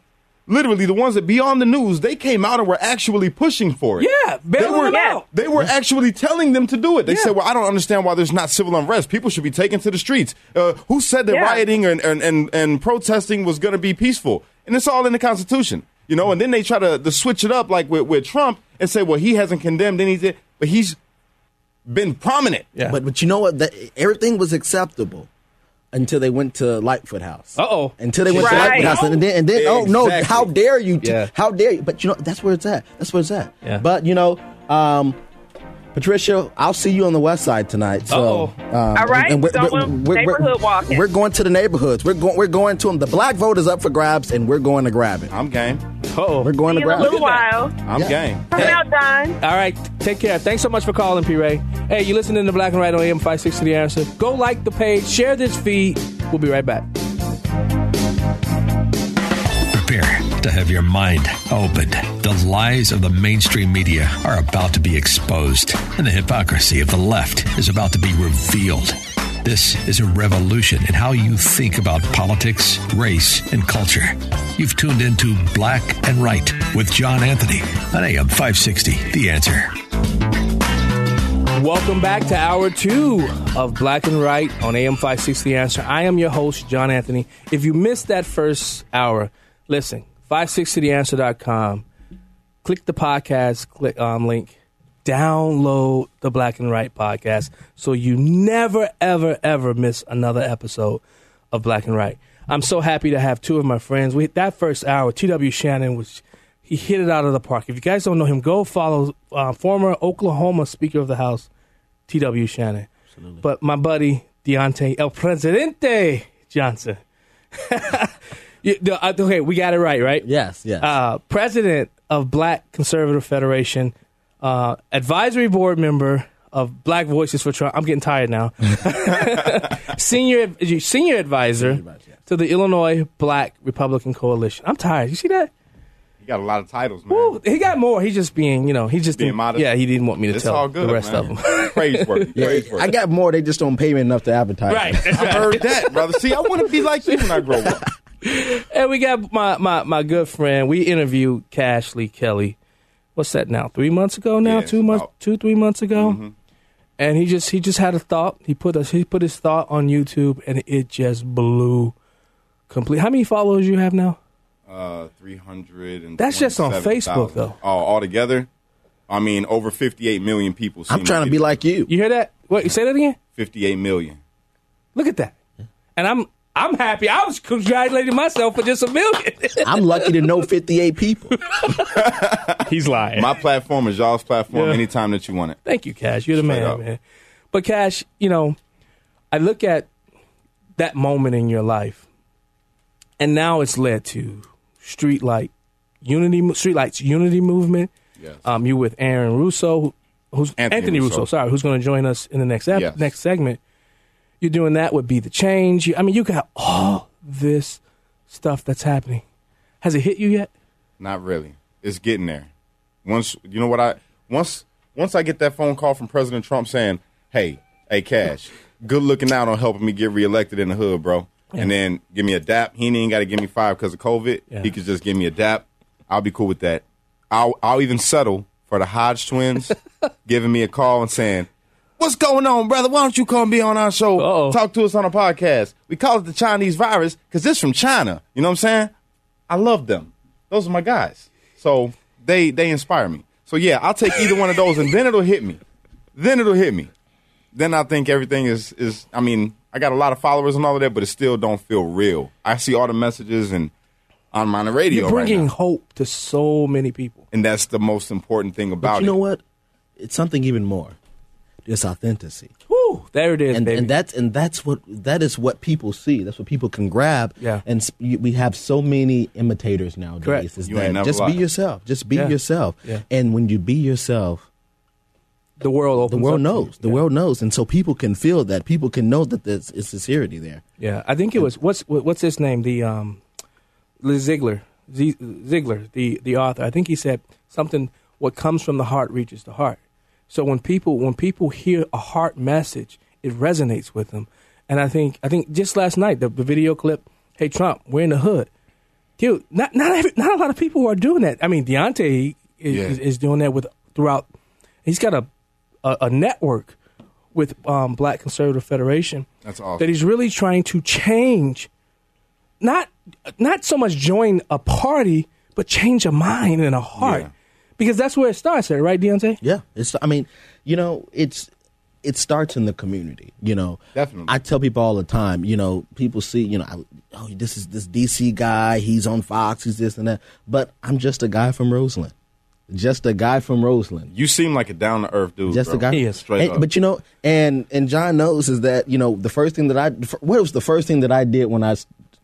literally the ones that be on the news, they came out and were actually pushing for it. Yeah, they were, yeah. they were actually telling them to do it. They yeah. said, well, I don't understand why there's not civil unrest. People should be taken to the streets. Uh, who said that yeah. rioting and, and, and, and protesting was going to be peaceful? And it's all in the Constitution. you know, and then they try to, to switch it up like with, with Trump and say, well, he hasn't condemned anything, but he's been prominent. Yeah. But but you know what? The, everything was acceptable until they went to Lightfoot House. Uh-oh. Until they went right. to Lightfoot House. And then, and then exactly. oh, no, how dare you? T- yeah. How dare you? But, you know, that's where it's at. That's where it's at. Yeah. But, you know, um, Patricia, I'll see you on the west side tonight. So, um, all right. And we're, so we're, we're, neighborhood we're, walking. We're going to the neighborhoods. We're going. We're going to them. The black vote is up for grabs, and we're going to grab it. I'm game. Oh, we're going see to grab it. In a little while. I'm yeah. game. Come hey. out, Don. All right. Take care. Thanks so much for calling, P. Ray. Hey, you listening to Black and Right on A M five sixty The Answer. Go like the page. Share this feed. We'll be right back. To have your mind opened. The lies of the mainstream media are about to be exposed, and the hypocrisy of the left is about to be revealed. This is a revolution in how you think about politics, race, and culture. You've tuned into Black and Right with John Anthony on A M five sixty, The Answer. Welcome back to Hour two of Black and Right on A M five sixty, The Answer. I am your host, John Anthony. If you missed that first hour, listen, five sixty the answer dot com. Click the podcast click, um, link. Download the Black and Right podcast so you never, ever, ever miss another episode of Black and Right. I'm so happy to have two of my friends. We That first hour, T W. Shannon, was he hit it out of the park. If you guys don't know him, go follow uh, former Oklahoma Speaker of the House, T W. Shannon. Absolutely. But my buddy, Deontay, El Presidente Johnson. Okay, we got it right, right? Yes, yes. Uh, president of Black Conservative Federation, uh, advisory board member of Black Voices for Trump. I'm getting tired now. senior senior advisor to the Illinois Black Republican Coalition. I'm tired. You see that? He got a lot of titles, man. Ooh, he got more. He's just being, you know, he just being modest. Yeah, he didn't want me to it's tell all good, the rest man. Of them. Praiseworthy. Yeah, I got more. They just don't pay me enough to advertise. Right. I heard that, brother. See, I want to be like you when I grow up. And we got my, my, my good friend. We interviewed Cashe Lee Kelly. What's that now? Three months ago now? Yeah, two months? Out. Two three months ago? Mm-hmm. And he just he just had a thought. He put us he put his thought on YouTube, and it just blew complete. How many followers you have now? Uh, three hundred and. That's just on Facebook 000. Though. Oh, altogether, I mean over fifty-eight million people. I'm trying to be like you. You hear that? Wait, say that again. Fifty-eight million. Look at that, and I'm. I'm happy. I was congratulating myself for just a million. I'm lucky to know fifty-eight people. He's lying. My platform is y'all's platform yeah. anytime that you want it. Thank you, Cashe. You're the Straight man, up. man. But, Cashe, you know, I look at that moment in your life, and now it's led to Streetlight Unity, Streetlights Unity Movement. Yes. Um, you with Aaron Russo, who's Anthony, Anthony Russo. Russo. Sorry, who's going to join us in the next ep- yes. next segment. You're doing that with Be The Change. You, I mean, you got all this stuff that's happening. Has it hit you yet? Not really. It's getting there. Once you know what I once once I get that phone call from President Trump saying, "Hey, hey, Cashe, good looking out on helping me get reelected in the hood, bro," yeah. and then give me a dap. He ain't got to give me five because of COVID. Yeah. He could just give me a dap. I'll be cool with that. I'll I'll even settle for the Hodge twins giving me a call and saying, "What's going on, brother? Why don't you come be on our show? Uh-oh. Talk to us on a podcast. We call it the Chinese virus because it's from China." You know what I'm saying? I love them. Those are my guys. So they they inspire me. So, yeah, I'll take either one of those, and then it'll hit me. Then it'll hit me. Then I think everything is, is I mean, I got a lot of followers and all of that, but it still don't feel real. I see all the messages and on my radio. You're bringing right now. hope to so many people. And that's the most important thing about it. But you know it. what? It's something even more. It's authenticity. Woo, there it is, and, baby. And that's and that's what that is what people see. That's what people can grab. Yeah. And sp- we have so many imitators nowadays. Correct. It's you that ain't never just lied. Be yourself. Just be yeah. yourself. Yeah. And when you be yourself, the world opens. The world up knows. The yeah. world knows, and so people can feel that. People can know that there's is sincerity there. Yeah, I think it was what's what's his name? The um, Liz Ziegler, Z- Ziegler, the the author. I think he said something. What comes from the heart reaches the heart. So when people when people hear a heart message, it resonates with them. And I think I think just last night, the, the video clip, "Hey, Trump, we're in the hood." Dude, not not, every, not a lot of people are doing that. I mean, Deontay is, yeah. is, is doing that with throughout. He's got a, a, a network with um, Black Conservative Federation. That's awesome. That he's really trying to change, not, not so much join a party, but change a mind and a heart. Yeah. Because that's where it starts at, right, Deontay? Yeah. It's, I mean, you know, it's it starts in the community, you know. Definitely. I tell people all the time, you know, people see, you know, I, oh, this is this D C guy. He's on Fox. He's this and that. But I'm just a guy from Roseland. Just a guy from Roseland. You seem like a down-to-earth dude. Just bro. a guy. He is. Straight and, up. But, you know, and, and John knows is that, you know, the first thing that I, what was the first thing that I did when I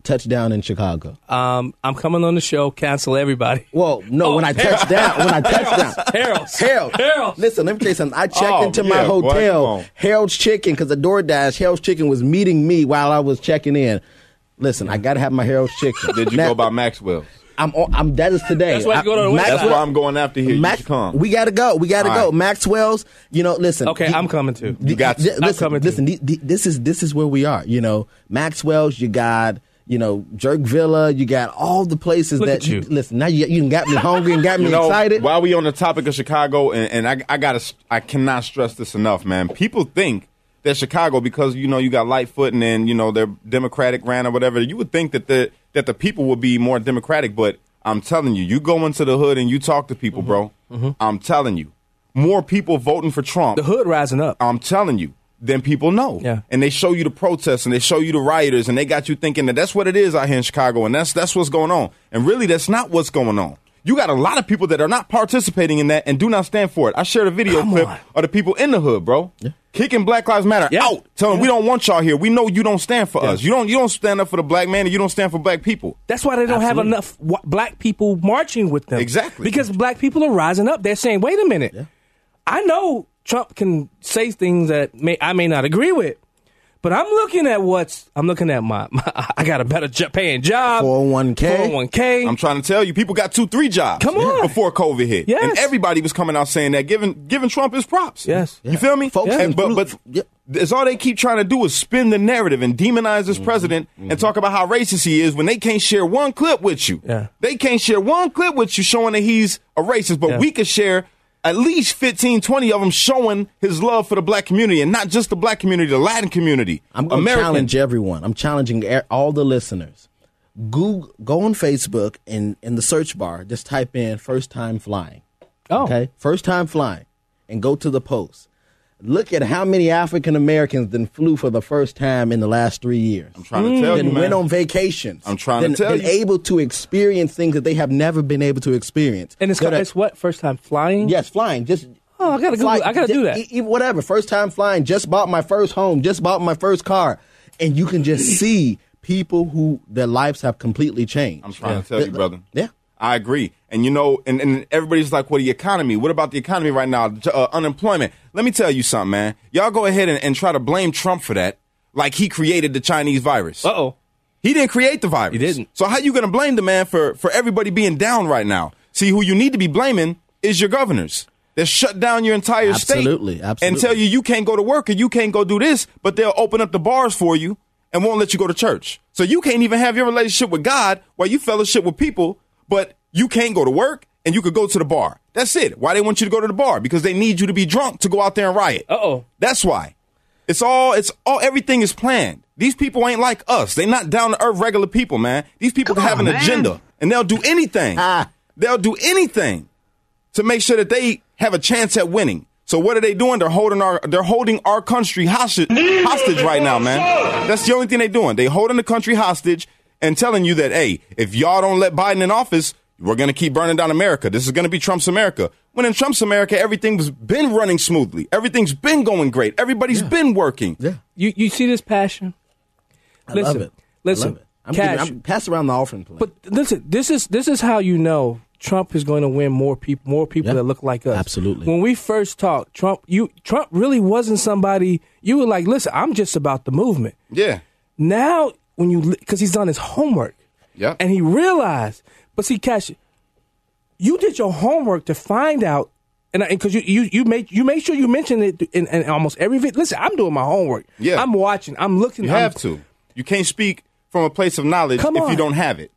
touched down in Chicago? Um, I'm coming on the show. Cancel everybody. Well, no, oh, when I touched down. When I touched down. Harold's. Harold's. Harold's. Listen, let me tell you something. I checked oh, into yeah, my hotel. Harold's Chicken, because the DoorDash, Harold's Chicken was meeting me while I was checking in. Listen, I got to have my Harold's Chicken. Did you now, go by Maxwell's? I'm, I'm. That is today. That's why, I, to Max, that's why I'm going after here. Max, you come. We gotta go. We gotta All go. Right. Maxwell's. You know. Listen. Okay, the, I'm coming too. The, you got. The, I'm listen, coming listen, too. The, the, this is this is where we are. You know, Maxwell's. You got. You know, Jerk Villa, you got all the places Look that, you. listen, now you, you got me hungry and got me you know, excited. While we on the topic of Chicago, and, and I, I gotta, I cannot stress this enough, man. People think that Chicago, because, you know, you got Lightfoot and then, you know, they're Democratic ran or whatever, you would think that the, that the people would be more Democratic, but I'm telling you, you go into the hood and you talk to people, mm-hmm. bro, mm-hmm. I'm telling you, more people voting for Trump. The hood rising up. I'm telling you. Then people know. Yeah. And they show you the protests and they show you the rioters and they got you thinking that that's what it is out here in Chicago and that's that's what's going on. And really, that's not what's going on. You got a lot of people that are not participating in that and do not stand for it. I shared a video Come clip on. of the people in the hood, bro. Yeah. Kicking Black Lives Matter yeah. out. Telling yeah. we don't want y'all here. We know you don't stand for yeah. us. You don't you don't stand up for the black man and you don't stand for black people. That's why they don't Absolutely. have enough black people marching with them. Exactly. Because black people are rising up. They're saying, wait a minute. Yeah. I know Trump can say things that may, I may not agree with, but I'm looking at what's, I'm looking at my, my I got a better j- paying job. four oh one k I'm trying to tell you, people got two, three jobs Come on. before COVID hit. Yes. And everybody was coming out saying that, giving giving Trump his props. Yes. Yeah. You feel me? Folks, yeah. and, but but yeah. it's all they keep trying to do is spin the narrative and demonize this mm-hmm. president mm-hmm. and talk about how racist he is when they can't share one clip with you. Yeah. They can't share one clip with you showing that he's a racist, but yeah. we could share at least fifteen, twenty of them showing his love for the black community, and not just the black community, the Latin community. I'm going to challenge everyone. I'm challenging all the listeners. Google, go on Facebook and in the search bar, just type in first time flying. Oh. Okay? First time flying, and go to the post. Look at how many African Americans then flew for the first time in the last three years. I'm trying to tell mm. you, man. Then went on vacations. I'm trying then, to tell been you. Been able to experience things that they have never been able to experience. And it's, it's what? First time flying? Yes, flying. Just oh, I gotta go. I gotta just, do that. E- whatever. First time flying. Just bought my first home. Just bought my first car, and you can just see people who their lives have completely changed. I'm trying yeah. to tell you, brother. Yeah. I agree. And, you know, and, and everybody's like, well, the economy. What about the economy right now? Uh, unemployment. Let me tell you something, man. Y'all go ahead and, and try to blame Trump for that. Like he created the Chinese virus. Uh-oh. He didn't create the virus. He didn't. So how you going to blame the man for, for everybody being down right now? See, who you need to be blaming is your governors. They shut down your entire absolutely, state. Absolutely. And tell you you can't go to work and you can't go do this, but they'll open up the bars for you and won't let you go to church. So you can't even have your relationship with God while you fellowship with people. But you can't go to work and you could go to the bar. That's it. Why they want you to go to the bar? Because they need you to be drunk to go out there and riot. Uh-oh. That's why. It's all, it's all, everything is planned. These people ain't like us. They not down to earth regular people, man. These people Come have on, an man. agenda and they'll do anything. Ah. They'll do anything to make sure that they have a chance at winning. So what are they doing? They're holding our, they're holding our country hostage, hostage right now, man. That's the only thing they're doing. They're holding the country hostage. And telling you that, hey, if y'all don't let Biden in office, we're going to keep burning down America. This is going to be Trump's America. When in Trump's America, everything's been running smoothly. Everything's been going great. Everybody's yeah. been working. Yeah. You you see this passion? I listen, love it. Listen, I love it. I'm Cash, giving, I'm pass around the offering plate. But listen, this is this is how you know Trump is going to win more people, more people yep. that look like us. Absolutely. When we first talked, Trump, you Trump really wasn't somebody. You were like, listen, I'm just about the movement. Yeah. Now. When you, because he's done his homework, yeah, and he realized. But see, Cashe, you did your homework to find out, and because you you you made you made sure you mentioned it in, in almost every video. Listen, I'm doing my homework. Yeah, I'm watching. I'm looking. You I'm, have to. You can't speak from a place of knowledge if you don't have it.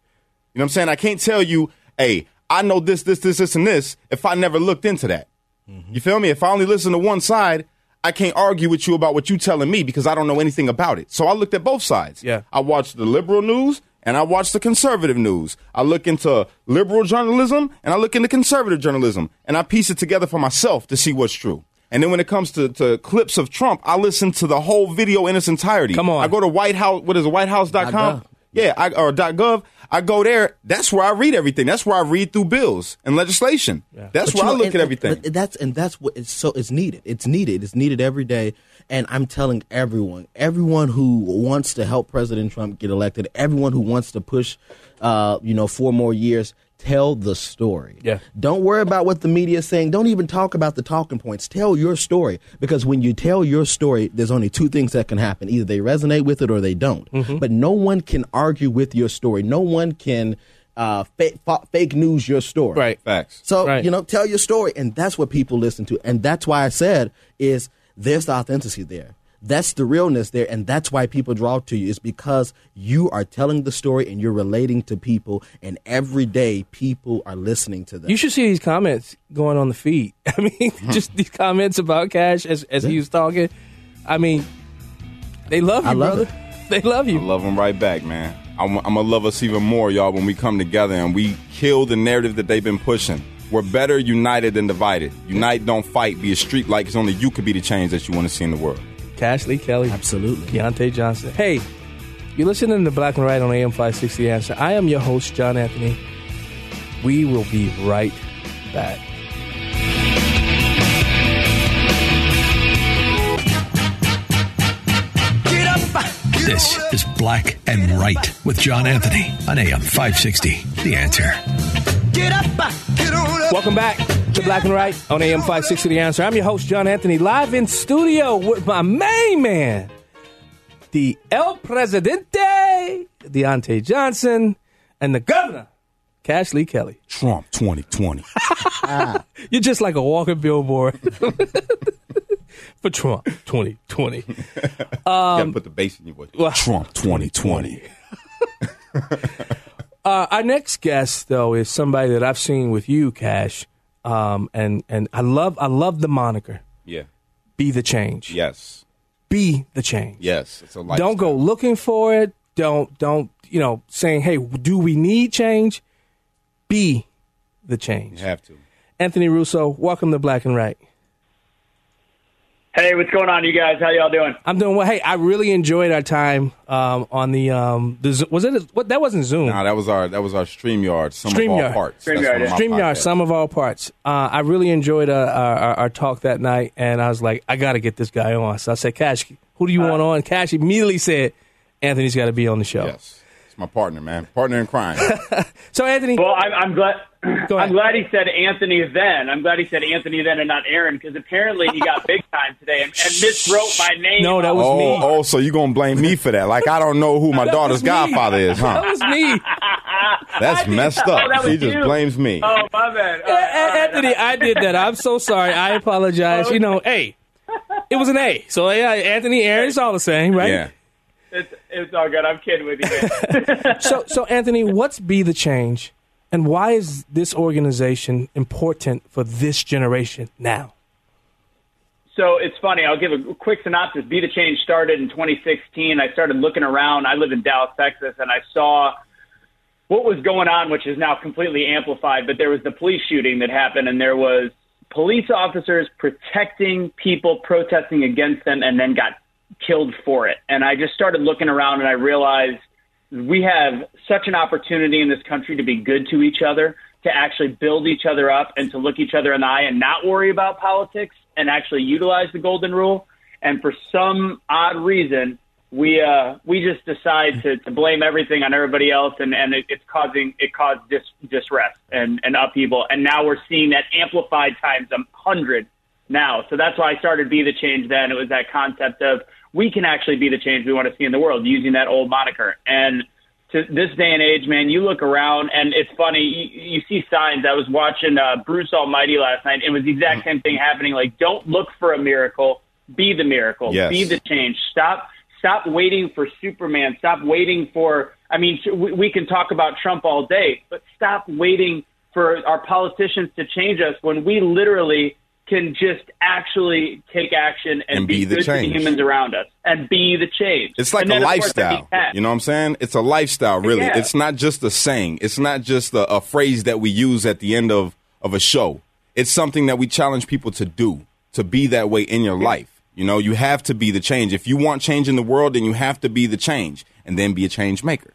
You know what I'm saying? I can't tell you, hey, I know this, this, this, this, and this. If I never looked into that, mm-hmm. you feel me? If I only listen to one side. I can't argue with you about what you telling me because I don't know anything about it. So I looked at both sides. Yeah. I watched the liberal news and I watch the conservative news. I look into liberal journalism and I look into conservative journalism, and I piece it together for myself to see what's true. And then when it comes to, to clips of Trump, I listen to the whole video in its entirety. Come on. I go to White House. What is it? White House dot com? Yeah, I, or .gov. I go there. That's where I read everything. That's where I read through bills and legislation. Yeah. That's but where you know, I look and, at everything. But that's and that's what it's so it's needed. It's needed. It's needed every day. And I'm telling everyone, everyone who wants to help President Trump get elected, everyone who wants to push, uh, you know, four more years. Tell the story. Yeah. Don't worry about what the media is saying. Don't even talk about the talking points. Tell your story. Because when you tell your story, there's only two things that can happen. Either they resonate with it or they don't. Mm-hmm. But no one can argue with your story. No one can uh, fake, fa- fake news your story. Right. Facts. So, right. you know, tell your story. And that's what people listen to. And that's why I said is there's the authenticity there. That's the realness there, and that's why people draw to you. It's because you are telling the story and you're relating to people, and every day people are listening to them. You should see these comments going on the feed. I mean, just these comments about Cash as, as yeah. he was talking. I mean, they love you, I love brother. It. They love you. I love them right back, man. I'm, I'm going to love us even more, y'all, when we come together and we kill the narrative that they've been pushing. We're better united than divided. Unite, don't fight. Be a streetlight, because only you could be the change that you want to see in the world. Cashe Lee Kelly. Absolutely. Deontay Johnson. Hey, you're listening to Black and Right on A M five sixty The Answer. I am your host, John Anthony. We will be right back. Get up, get this up. Is Black and Right with John Anthony on A M five sixty The Answer. Get up, get on up. Welcome back to Black and Right on A M five sixty The Answer. I'm your host, John Anthony, live in studio with my main man, the El Presidente, Deontay Johnson, and the governor, Cashe Lee Kelly. Trump twenty twenty. ah. You're just like a walking billboard for Trump twenty twenty. Um, you got to put the bass in your voice. Well, Trump twenty twenty. Uh, our next guest, though, is somebody that I've seen with you, Cash, um, and and I love I love the moniker. Yeah, Be The Change. Yes, Be The Change. Yes, it's a lifestyle. Don't go looking for it. Don't don't you know saying, hey, do we need change? Be the change. You have to. Anthony Russo, welcome to Black and Right. Hey, what's going on, you guys? How y'all doing? I'm doing well. Hey, I really enjoyed our time um, on the, um, the. Was it a, what? That wasn't Zoom. No, nah, that was our that was our StreamYard. Some Stream of Yard. All parts. StreamYard. Yeah. StreamYard. Some of all parts. Uh, I really enjoyed uh, our, our, our talk that night, and I was like, I got to get this guy on. So I said, Cash, who do you uh, want on? Cash immediately said, Anthony's got to be on the show. Yes, it's my partner, man. Partner in crime. So Anthony. Well, I'm, I'm glad. I'm glad he said Anthony then. I'm glad he said Anthony then and not Aaron, because apparently he got big time today and, and miswrote my name. No, that was oh, me. Oh, so you're going to blame me for that. Like, I don't know who my that daughter's godfather is, huh? That was me. That's messed up. Oh, he just you. blames me. Oh, my bad. All right, all right. Anthony, I did that. I'm so sorry. I apologize. You know, hey, it was an A. So, yeah, Anthony, Aaron, it's all the same, right? Yeah. It's, it's all good. I'm kidding with you. so, So, Anthony, what's Be The Change? And why is this organization important for this generation now? So it's funny. I'll give a quick synopsis. Be The Change started in twenty sixteen. I started looking around. I live in Dallas, Texas, and I saw what was going on, which is now completely amplified. But there was the police shooting that happened, and there was police officers protecting people, protesting against them, and then got killed for it. And I just started looking around, and I realized we have such an opportunity in this country to be good to each other, to actually build each other up and to look each other in the eye and not worry about politics and actually utilize the golden rule. And for some odd reason, we uh, we just decide to, to blame everything on everybody else, and, and it, it's causing it caused dis, disrest and, and upheaval. And now we're seeing that amplified times a hundred now. So that's why I started Be The Change then. It was that concept of we can actually be the change we want to see in the world using that old moniker. And to this day and age, man, you look around and it's funny. You, you see signs. I was watching uh, Bruce Almighty last night. It was the exact same thing happening. Like, don't look for a miracle. Be the miracle. Yes. Be the change. Stop. Stop waiting for Superman. Stop waiting for, I mean, we, we can talk about Trump all day, but stop waiting for our politicians to change us when we literally can just actually take action and, and be, be the good change to humans around us and be the change. It's like and a then, lifestyle. You know what I'm saying? It's a lifestyle, really. Yeah. It's not just a saying. It's not just a, a phrase that we use at the end of, of a show. It's something that we challenge people to do, to be that way in your life. You know, you have to be the change. If you want change in the world, then you have to be the change and then be a change maker.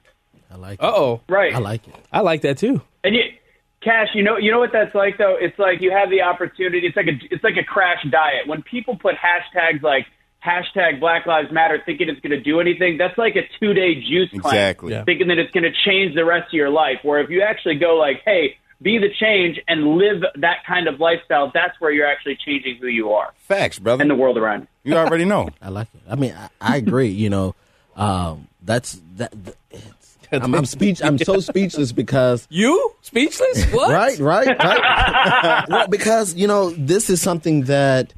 I like it. Uh-oh. Right. I like it. I like that, too. And you, Cashe, you know, you know what that's like, though? It's like you have the opportunity. It's like a, it's like a crash diet. When people put hashtags like hashtag Black Lives Matter thinking it's going to do anything, that's like a two-day juice cleanse. Exactly. Yeah. Thinking that it's going to change the rest of your life. Where if you actually go like, hey, be the change and live that kind of lifestyle, that's where you're actually changing who you are. Facts, brother. And the world around you. You already know. I like it. I mean, I, I agree. You know, um, that's that. that I'm, I'm speech. I'm so speechless because you speechless. What? right, right, right. Well, because you know this is something that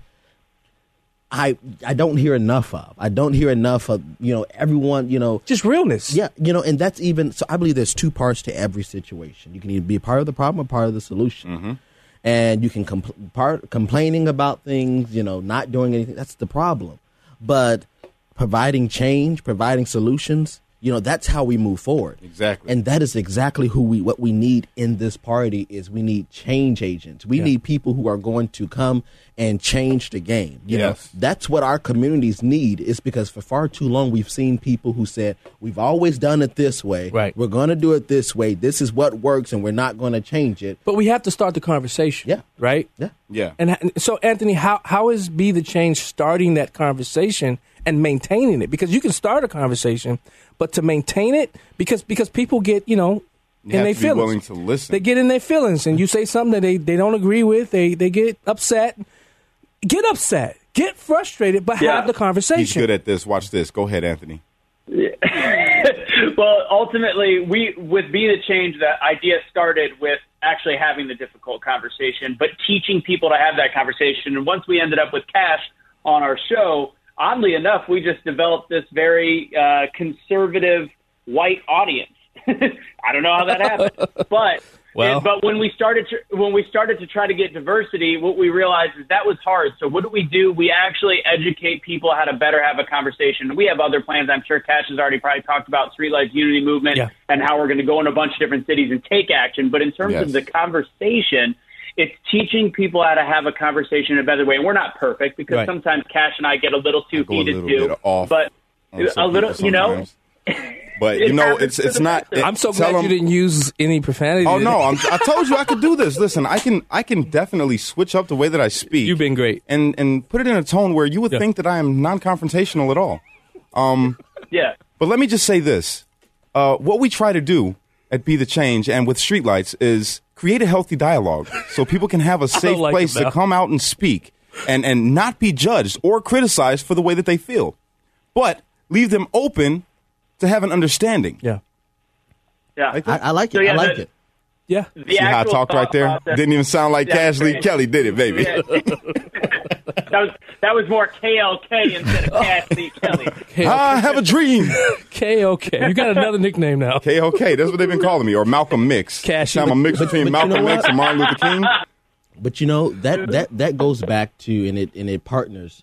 I I don't hear enough of. I don't hear enough of. You know, everyone. You know, just realness. Yeah, you know, and that's even. So I believe there's two parts to every situation. You can either be a part of the problem or part of the solution, mm-hmm. and you can compl- part complaining about things. You know, not doing anything. That's the problem. But providing change, providing solutions. You know, that's how we move forward. Exactly. And that is exactly who we what we need in this party is we need change agents. We yeah. need people who are going to come and change the game. You yes. know, that's what our communities need is because for far too long we've seen people who said, we've always done it this way. Right. We're going to do it this way. This is what works and we're not going to change it. But we have to start the conversation. Yeah. Right? Yeah. Yeah. And so, Anthony, how how is Be The Change starting that conversation and maintaining it? Because you can start a conversation, but to maintain it, because because people get, you know, you in their feelings. Be willing to listen. They get in their feelings, and you say something that they, they don't agree with. They they get upset. Get upset. Get frustrated, but yeah. have the conversation. He's good at this. Watch this. Go ahead, Anthony. Yeah. Well, ultimately, we with Be The Change, that idea started with actually having the difficult conversation, but teaching people to have that conversation. And once we ended up with Cashe on our show, oddly enough, we just developed this very uh, conservative white audience. I don't know how that happened, but well. but when we started to, when we started to try to get diversity, what we realized is that was hard. So what do we do? We actually educate people how to better have a conversation. We have other plans. I'm sure Cashe has already probably talked about Streetlight Unity Movement yeah. and how we're going to go in a bunch of different cities and take action. But in terms yes. of the conversation, it's teaching people how to have a conversation in a better way. And we're not perfect because right. sometimes Cashe and I get a little too heated too. But a little, you know. But, you know, it's it's not. It, I'm so glad them, you didn't use any profanity. Oh, no. I'm, I told you I could do this. Listen, I can I can definitely switch up the way that I speak. You've been great. And and put it in a tone where you would yeah. think that I am non-confrontational at all. Um, yeah. But let me just say this. Uh, what we try to do at Be The Change and with Streetlights is create a healthy dialogue so people can have a safe like place to come out and speak and, and not be judged or criticized for the way that they feel, but leave them open to have an understanding. Yeah. Yeah. Like I, I like it. So, yeah, I like the, it. Yeah. See how I talked right there? Process. Didn't even sound like yeah. Cashe Lee Kelly did it, baby. Yeah. that, was, that was more K L K instead of Cashe Lee Kelly. K L K. I have a dream. K O K. You got another nickname now. K O K. That's what they've been calling me. Or Malcolm Mix. Cashe. I'm a mix between but, but Malcolm you know X and Martin Luther King. But, you know, that, that, that goes back to, and it, and it partners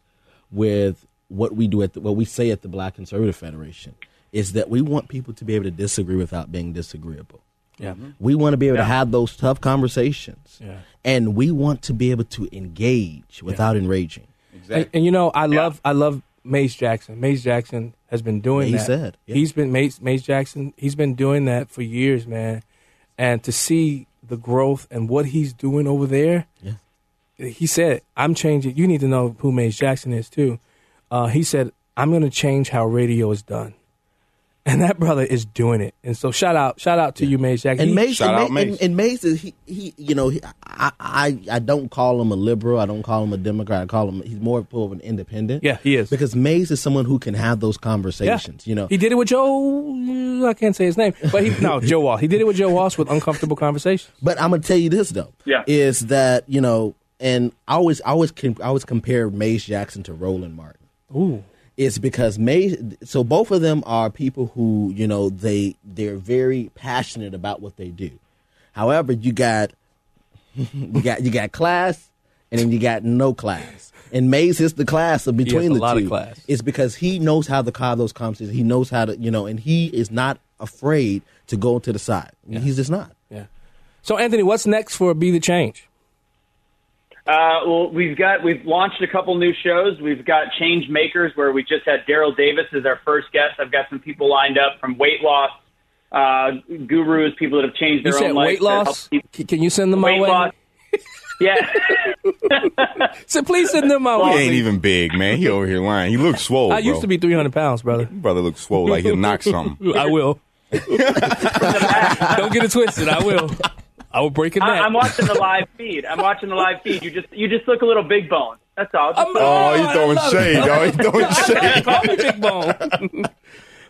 with what we do at the, what we say at the Black Conservative Federation, is that we want people to be able to disagree without being disagreeable. Yeah. Mm-hmm. We want to be able yeah. to have those tough conversations. Yeah. And we want to be able to engage without yeah. enraging. Exactly. And, and you know, I yeah. love I love Maze Jackson. Maze Jackson has been doing yeah, he that. He said. Yeah. He's been Maze, Maze Jackson, he's been doing that for years, man. And to see the growth and what he's doing over there. Yeah. He said, I'm changing. You need to know who Maze Jackson is too. Uh, he said, I'm going to change how radio is done. And that brother is doing it. And so shout out, shout out to yeah. you, Maze Jackson. And Maze, shout and out Maze. And, and Maze is, he, he you know, he, I, I, I don't call him a liberal. I don't call him a Democrat. I call him, he's more of an independent. Yeah, he is. Because Maze is someone who can have those conversations, yeah. you know. He did it with Joe, I can't say his name, but he, no, Joe Walsh. He did it with Joe Walsh with uncomfortable conversations. But I'm going to tell you this, though, yeah. is that, you know, and I always, I always, I always compare Maze Jackson to Roland Martin. Ooh. It's because Maze, so both of them are people who, you know, they they're very passionate about what they do. However, you got you got you got class, and then you got no class. And Maze is the class of between the two. He has a lot of class. It's because he knows how to call those conversations. He knows how to, you know, and he is not afraid to go to the side. Yeah. He's just not. Yeah. So, Anthony, what's next for Be The Change? Uh, well, we've got we've launched a couple new shows. We've got Change Makers, where we just had Daryl Davis as our first guest. I've got some people lined up from weight loss uh, gurus, people that have changed their you said own weight life. Loss? Can you send them weight my way? Loss. Yeah. So please send them my way. He ain't even big, man. He over here lying. He looks swole. I bro. used to be three hundred pounds, brother. Brother looks swole, like he'll knock something. I will. Don't get it twisted. I will. I will break it down. I'm watching the live feed. I'm watching the live feed. You just you just look a little big bone. That's all. Just, oh, he's throwing shade, dog. He's throwing shade. Call me big bone.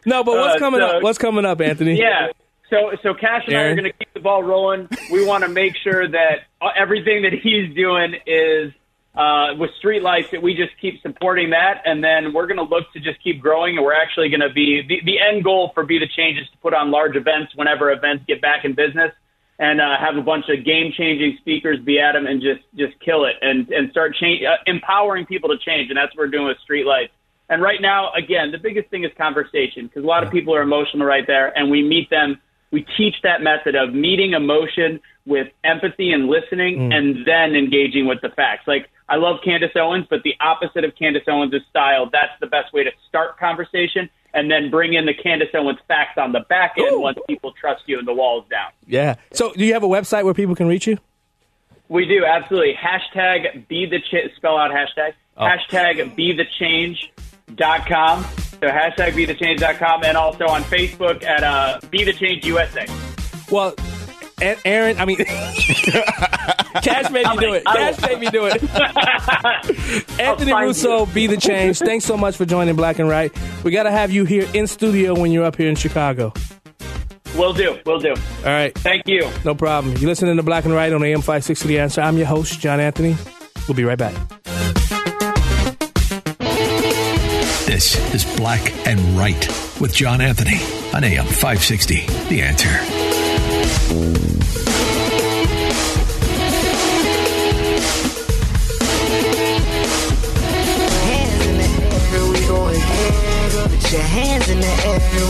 No, but what's uh, coming so, up? What's coming up, Anthony? Yeah. So, so Cash and Aaron. I are going to keep the ball rolling. We want to make sure that everything that he's doing is uh, with Streetlights, that we just keep supporting that. And then we're going to look to just keep growing. And we're actually going to be the, the end goal for Be The Change is to put on large events whenever events get back in business and uh, have a bunch of game-changing speakers be at them and just, just kill it and, and start change, uh, empowering people to change. And that's what we're doing with Streetlights. And right now, again, the biggest thing is conversation because a lot of people are emotional right there, and we meet them. We teach that method of meeting emotion with empathy and listening mm. and then engaging with the facts. Like, I love Candace Owens, but the opposite of Candace Owens' style, that's the best way to start conversation and then bring in the Candace Owens facts on the back end Ooh. once people trust you and the wall's down. Yeah. So do you have a website where people can reach you? We do, absolutely. Hashtag Be The Change. Spell out hashtag. Oh. Hashtag Be The Change dot com. So hashtag Be The Change dot com and also on Facebook at uh, Be The Change U S A. Well, Aaron, I mean, Cash made me do it. Cash made me do it. Anthony Russo, Be The Change. Thanks so much for joining Black and Right. We got to have you here in studio when you're up here in Chicago. Will do. Will do. All right. Thank you. No problem. You're listening to Black and Right on A M five sixty The Answer. I'm your host, John Anthony. We'll be right back. This is Black and Right with John Anthony on A M five sixty, The Answer. Hands in the air, we going hands up. Put your hands in the air,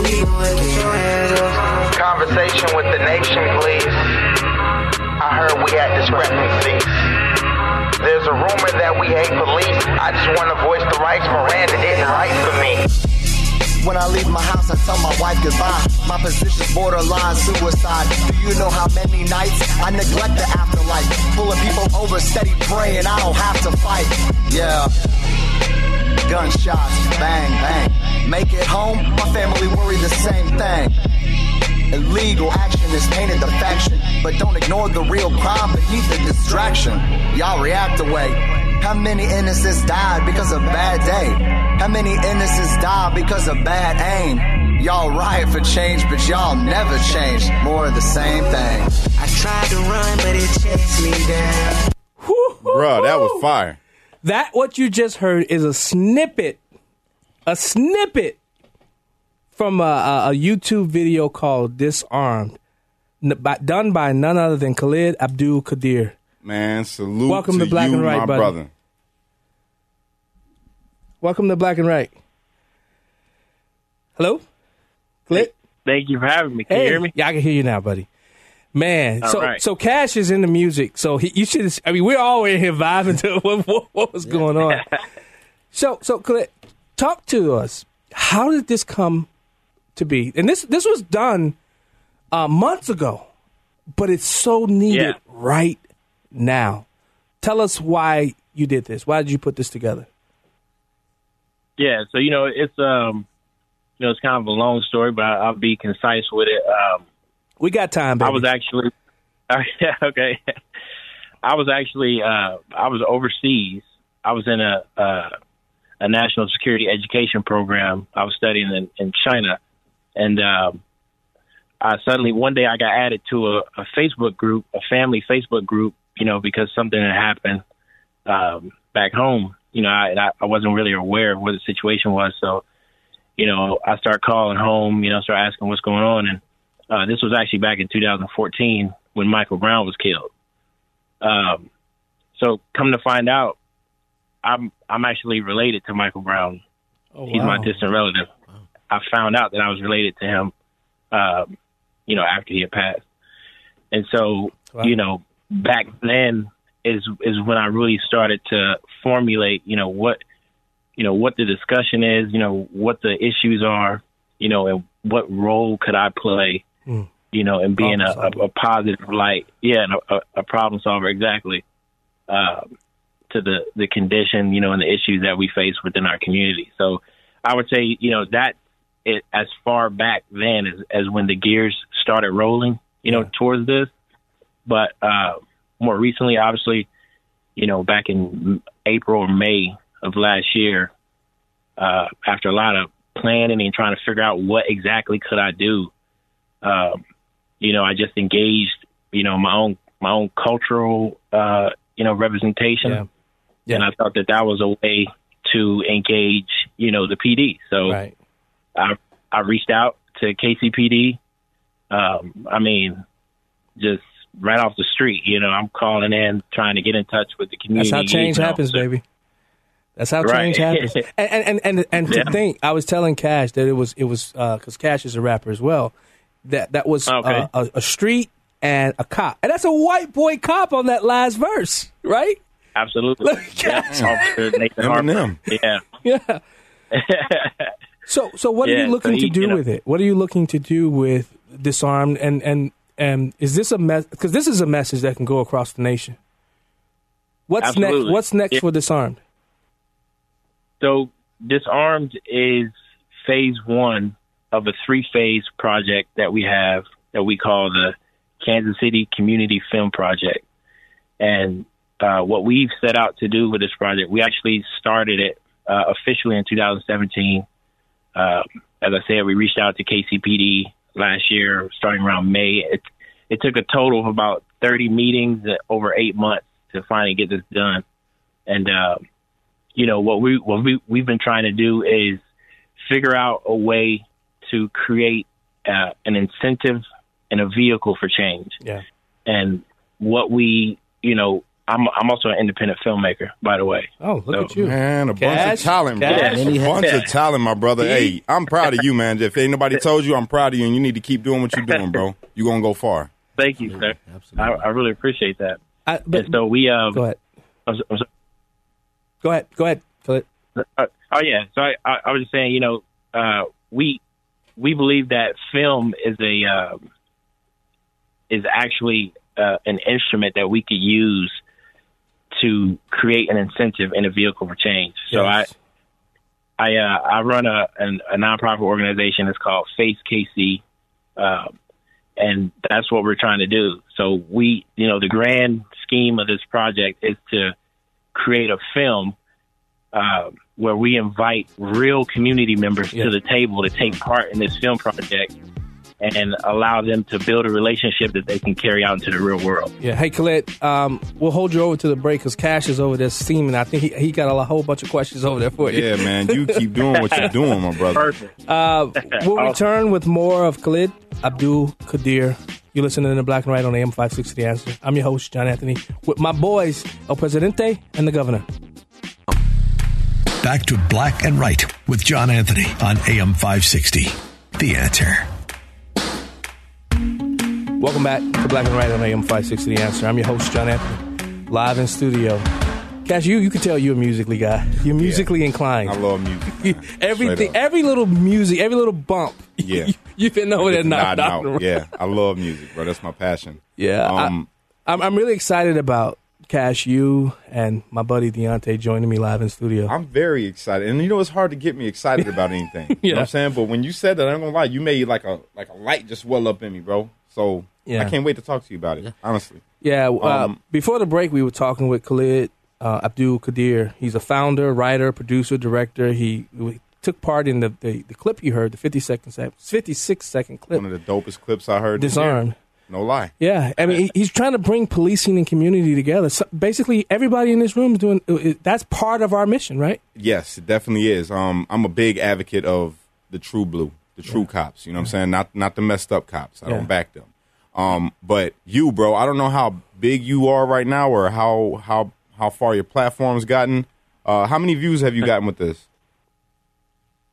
we going hands up. Conversation with the nation, please. I heard we had discrepancies. There's a rumor that we hate police. I just want to voice the rights Miranda didn't write for me. When I leave my house, I tell my wife goodbye. My position's borderline suicide. Do you know how many nights I neglect the afterlife? Pulling people over, steady praying I don't have to fight. Yeah. Gunshots, bang, bang. Make it home, my family worry the same thing. Illegal action is painted the faction. But don't ignore the real crime beneath the distraction. Y'all react away. How many innocents died because of bad day? How many innocents died because of bad aim? Y'all riot for change, but y'all never change. More of the same thing. I tried to run, but it chased me down. Bro, that was fire. That what you just heard is a snippet, a snippet from a, a, a YouTube video called Disarmed. By, done by none other than Khalid Abdul Qadir. Man, salute Welcome to, to Black you, and Right, my buddy. brother. Welcome to Black and Right. Hello? Khalid? Thank you for having me. Can hey. you hear me? Yeah, I can hear you now, buddy. Man, all so right. so Cash is in the music, so he, you should. I mean, we're all in here vibing to what, what, what was going on. so, so Khalid, talk to us. How did this come to be? And this this was done. Uh, months ago, but it's so needed yeah. right now. Tell us why you did this. Why did you put this together? Yeah, so you know it's um, you know it's kind of a long story, but I, I'll be concise with it. Um, we got time, baby. I was actually okay. I was actually uh, I was overseas. I was in a uh, a national security education program. I was studying in, in China, and. Um, I suddenly one day I got added to a, a Facebook group, a family Facebook group, you know, because something had happened um, back home, you know, I, and I, I wasn't really aware of what the situation was. So, you know, I start calling home, you know, start asking what's going on. And uh, this was actually back in two thousand fourteen when Michael Brown was killed. Um, So come to find out, I'm I'm actually related to Michael Brown. Oh, wow. He's my distant relative. Wow. I found out that I was related to him, um, you know, after he had passed. And so, wow. you know, back then is is when I really started to formulate, you know, what you know what the discussion is, you know, what the issues are, you know, and what role could I play, mm. you know, in being a, a, a positive light, yeah, and a, a problem solver, exactly. Uh, to the, the condition, you know, and the issues that we face within our community. So I would say, you know, that it, as far back then as, as when the gears started rolling, you know, yeah. towards this. But uh, more recently, obviously, you know, back in April or May of last year, uh, after a lot of planning and trying to figure out what exactly could I do, um, you know, I just engaged, you know, my own my own cultural uh you know, representation. Yeah. Yeah. And I thought that that was a way to engage, you know, the P D. So right. I I reached out to K C P D. Um, I mean, just right off the street, you know, I'm calling in, trying to get in touch with the community. That's how change you know. happens, baby. That's how right. change happens. And and, and, and, and to yeah. think, I was telling Cashe that it was, it was uh, because Cashe is a rapper as well, that that was okay. uh, a, a street and a cop. And that's a white boy cop on that last verse, right? Absolutely. Eminem. Yeah. Yeah. So so what yeah, are you looking so he, to do you know, with it? What are you looking to do with Disarmed? And, and, and is this a message? Because this is a message that can go across the nation. What's absolutely. next? What's next yeah. for Disarmed? So Disarmed is phase one of a three-phase project that we have that we call the Kansas City Community Film Project. And uh, what we've set out to do with this project, we actually started it uh, officially in two thousand seventeen. Uh, as I said, we reached out to K C P D last year, starting around May. It, it took a total of about thirty meetings over eight months to finally get this done. And, uh, you know, what, we, what we, we've been trying to do is figure out a way to create uh, an incentive and a vehicle for change. Yeah. And what we, you know, I'm I'm also an independent filmmaker, by the way. Oh, look so, at you. Man, a Cashe, bunch of talent, Cashe. bro. A bunch of talent, my brother. Hey, I'm proud of you, man. If anybody told you, I'm proud of you, and you need to keep doing what you're doing, bro. You're going to go far. Thank you, sir. Absolutely. I, I really appreciate that. I, but, and so we... Um, go ahead. I'm, I'm go ahead. Go ahead. Go ahead. Uh, oh, yeah. So I, I, I was just saying, you know, uh, we, we believe that film is a... Uh, is actually uh, an instrument that we could use to create an incentive and a vehicle for change. So yes. I, I, uh, I run a, an, a nonprofit organization. It's called FaceKC, um, and that's what we're trying to do. So we, you know, the grand scheme of this project is to create a film uh, where we invite real community members yes. to the table to take part in this film project and allow them to build a relationship that they can carry out into the real world. Yeah. Hey, Khalid, um, we'll hold you over to the break because Cashe is over there steaming. I think he, he got a whole bunch of questions over there for you. Yeah, man. You keep doing what you're doing, my brother. Perfect. Uh, we'll awesome. return with more of Khalid Abdul Qadir. You're listening to The Black and White on A M five sixty The Answer. I'm your host, John Anthony, with my boys, El Presidente and the Governor. Back to Black and White with John Anthony on A M five sixty The Answer. Welcome back to Black and White on A M five sixty The Answer. I'm your host, John Anthony, live in studio. Cashe, you, you can tell you're a musically guy. You're musically yeah. inclined. I love music. Everything, every little music, every little bump. Yeah. You've been over there knocked out. Yeah, I love music, bro. That's my passion. Yeah. Um, I, I'm, I'm really excited about Cashe, you and my buddy Deontay joining me live in studio. I'm very excited. And you know, it's hard to get me excited about anything. yeah. You know what I'm saying? But when you said that, I'm going to lie, you made like a, like a light just well up in me, bro. So yeah. I can't wait to talk to you about it, honestly. Yeah. Um, uh, before the break, we were talking with Khalid uh, Abdul Qadir. He's a founder, writer, producer, director. He, he took part in the, the, the clip you heard, the fifty-six second clip. One of the dopest clips I heard. Disarmed. No lie. Yeah. I mean, he, he's trying to bring policing and community together. So basically, everybody in this room is doing – that's part of our mission, right? Yes, it definitely is. Um, I'm a big advocate of the true blue. The true yeah. cops, you know what I'm saying? Not not the messed up cops. I yeah. don't back them. Um, but you, bro, I don't know how big you are right now or how how, how far your platform's gotten. Uh, how many views have you gotten with this?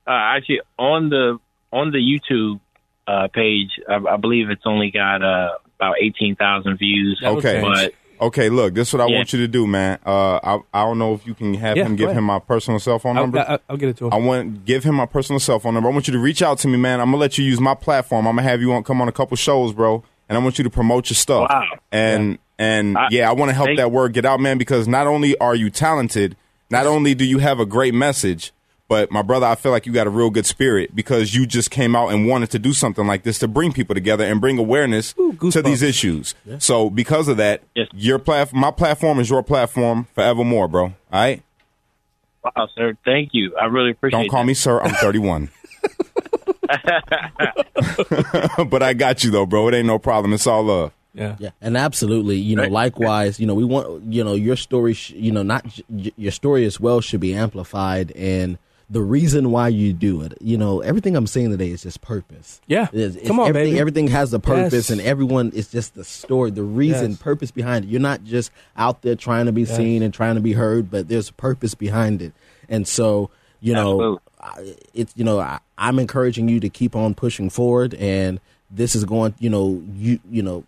Uh, actually, on the on the YouTube uh, page, I, I believe it's only got uh, about eighteen thousand views. Okay. But, okay, look, this is what I yeah. want you to do, man. Uh, I, I don't know if you can have yeah, him give ahead. him my personal cell phone I'll, number. I'll, I'll get it to him. I want give him my personal cell phone number. I want you to reach out to me, man. I'm going to let you use my platform. I'm going to have you on, come on a couple shows, bro, and I want you to promote your stuff. Wow. And, yeah. and I, yeah, I want to help that word get out, man, because not only are you talented, not only do you have a great message, but, my brother, I feel like you got a real good spirit because you just came out and wanted to do something like this to bring people together and bring awareness Ooh, to these issues. Yeah. So because of that, yes. your plat- my platform is your platform forevermore, bro. All right? Wow, sir. Thank you. I really appreciate it. Don't call that. me sir. I'm thirty-one. But I got you, though, bro. It ain't no problem. It's all love. Yeah. yeah, and absolutely, you know, right. likewise, you know, we want, you know, your story, sh- you know, not j- your story as well should be amplified. And the reason why you do it, you know, everything I'm saying today is just purpose. Yeah. It's, it's Come on, everything, baby. Everything has a purpose yes. and everyone is just the story, the reason, yes. purpose behind it. You're not just out there trying to be yes. seen and trying to be heard, but there's a purpose behind it. And so, you know, I, it's, you know, I, I'm encouraging you to keep on pushing forward. And this is going, you know, you, you know,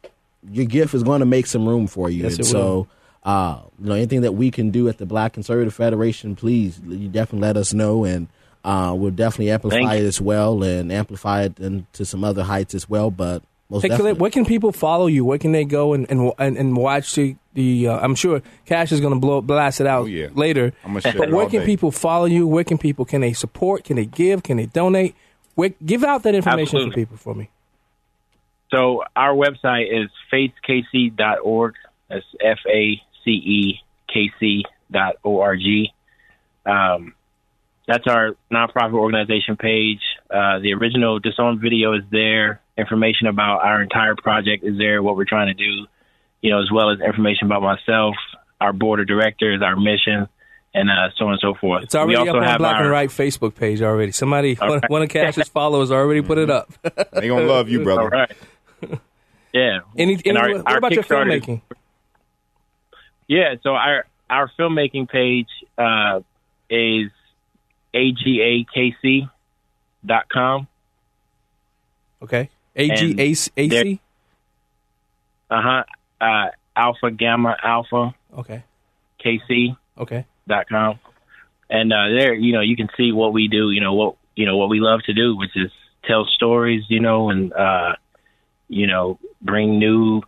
your gift is going to make some room for you. Yes, and so, uh, you know, anything that we can do at the Black Conservative Federation, please, you definitely let us know, and uh, we'll definitely amplify it as well, and amplify it into some other heights as well. But most hey, definitely, where can people follow you? Where can they go and and and watch the? the uh, I'm sure Cashe is going to blow blast it out oh, yeah. later. I'm gonna share but it where all can day. people follow you? Where can people? Can they support? Can they give? Can they donate? Where, give out that information Absolutely. to people for me. So our website is face k c dot org. That's F A C E K C dot O R G. Um, that's our nonprofit organization page. Uh, the original Disowned video is there. Information about our entire project is there, what we're trying to do, you know, as well as information about myself, our board of directors, our mission, and uh, so on and so forth. It's already up on the Black our, and Right Facebook page already. Somebody, right. one, one of Cashe's followers already put it up. They're going to love you, brother. All right. Yeah. Any, any, our, what our about your filmmaking? Yeah, so our our filmmaking page uh, is a g a k c dot com. Okay. A G A C? Uh-huh. Uh, alpha, Gamma, Alpha. Okay. K C. Okay. Dot com. And uh, there, you know, you can see what we do, you know, what, you know, what we love to do, which is tell stories, you know, and, uh, you know, bring new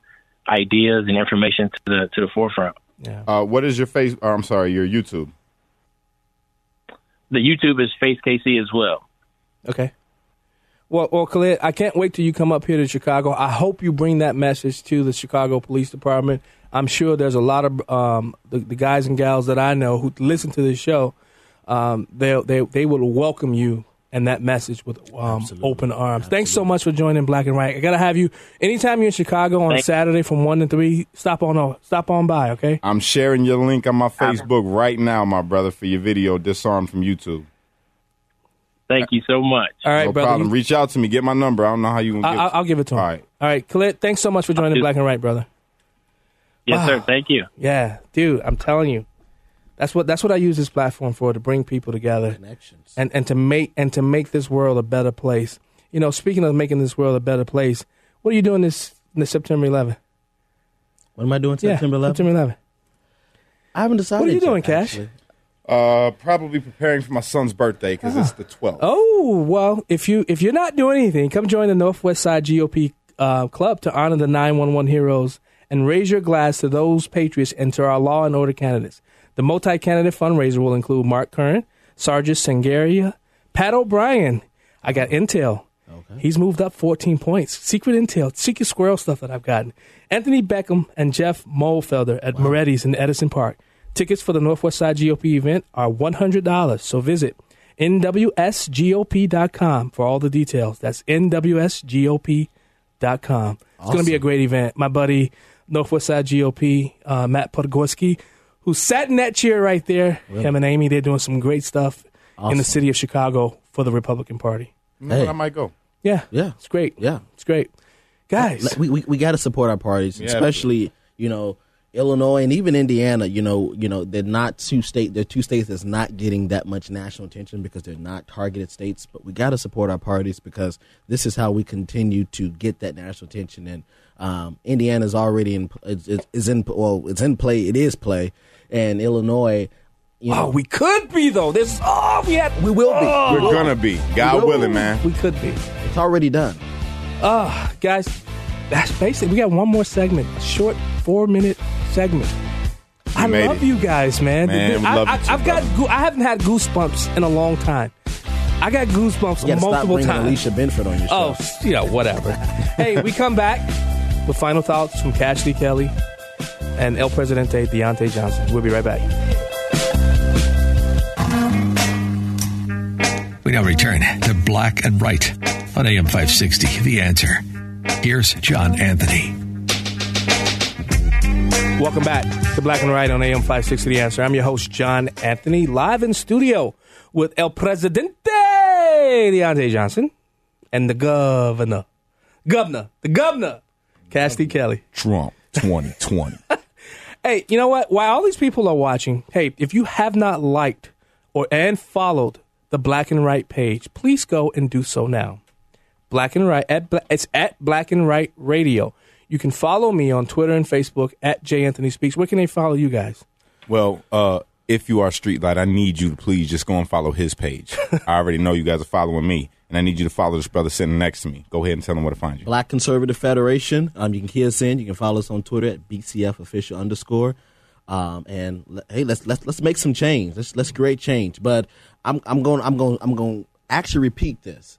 ideas and information to the to the forefront. Yeah. Uh, what is your face? Or, I'm sorry, your YouTube. The YouTube is FaceKC as well. Okay. Well, well, Khalid, I can't wait till you come up here to Chicago. I hope you bring that message to the Chicago Police Department. I'm sure there's a lot of um, the, the guys and gals that I know who listen to this show. Um, they they they will welcome you and that message with um, open arms. Absolutely. Thanks so much for joining Black and Right. I gotta have you anytime you're in Chicago on Thanks. Saturday from one to three. Stop on stop on by, okay? I'm sharing your link on my Facebook right now, my brother, for your video Disarmed from YouTube. Thank you so much. All right, no brother. problem. Reach out to me. Get my number. I don't know how you can get it. I'll give it to him. All right. All right, Khalid, thanks so much for joining Black and Right, brother. Yes, wow. sir. Thank you. Yeah, dude, I'm telling you. That's what that's what I use this platform for, to bring people together. Connections. And and to make and to make this world a better place. You know, speaking of making this world a better place, what are you doing this, this September eleventh? What am I doing September eleventh? Yeah, September eleventh. I haven't decided. What are you doing, Cashe? Uh, probably preparing for my son's birthday because ah. it's the twelfth. Oh, well, if, you, if you're not doing anything, come join the Northwest Side G O P uh, club to honor the nine one one heroes and raise your glass to those patriots and to our law and order candidates. The multi-candidate fundraiser will include Mark Curran, Sargent Sangaria, Pat O'Brien. I got intel. Okay. He's moved up fourteen points. Secret intel, secret squirrel stuff that I've gotten. Anthony Beckham and Jeff Mohlfelder at wow. Moretti's in Edison Park. Tickets for the Northwest Side G O P event are one hundred dollars, so visit n w s g o p dot com for all the details. That's n w s g o p dot com. Awesome. It's going to be a great event. My buddy, Northwest Side G O P, uh, Matt Podgorski, who sat in that chair right there, really? him and Amy, they're doing some great stuff awesome. in the city of Chicago for the Republican Party. Hey. I might go. Yeah. Yeah. It's great. Yeah. It's great. Guys. We we, we got to support our parties, yeah, especially, you know, Illinois and even Indiana, you know, you know, they're not two state. They're two states that's not getting that much national attention because they're not targeted states. But we got to support our parties because this is how we continue to get that national attention. And um, Indiana's already in is, is in well, it's in play. It is play, and Illinois. You know, oh, we could be though. This is oh, we had we will be. Oh, We're gonna be. God will, willing, man. We could be. It's already done. Uh, guys, that's basically. We got one more segment, a short four-minute segment. You I love it. you guys, man. man I, I, too, I've bro. got. I haven't had goosebumps in a long time. I got goosebumps you multiple stop times. Alicia Benford on your show. Oh, you know, whatever. Hey, we come back with final thoughts from Cashe Lee Kelly and El Presidente Deontay Johnson. We'll be right back. We now return to Black and Right on A M five sixty, The Answer. Here's John Anthony. Welcome back to Black and Right on A M five sixty, The Answer. I'm your host, John Anthony, live in studio with El Presidente Deontay Johnson and the governor, governor, the governor, Cashe Lee Kelly. Trump twenty twenty. Hey, you know what? While all these people are watching, hey, if you have not liked or and followed the Black and Right page, please go and do so now. Black and Right, at it's at Black and Right Radio. You can follow me on Twitter and Facebook at J Anthony Speaks. Where can they follow you guys? Well, uh, if you are Streetlight, I need you to please just go and follow his page. I already know you guys are following me, and I need you to follow this brother sitting next to me. Go ahead and tell him where to find you. Black Conservative Federation. Um, you can hear us in. You can follow us on Twitter at B C F official underscore. Um, and hey, let's let's let's make some change. Let's let's create change. But I'm I'm going I'm going I'm going to actually repeat this.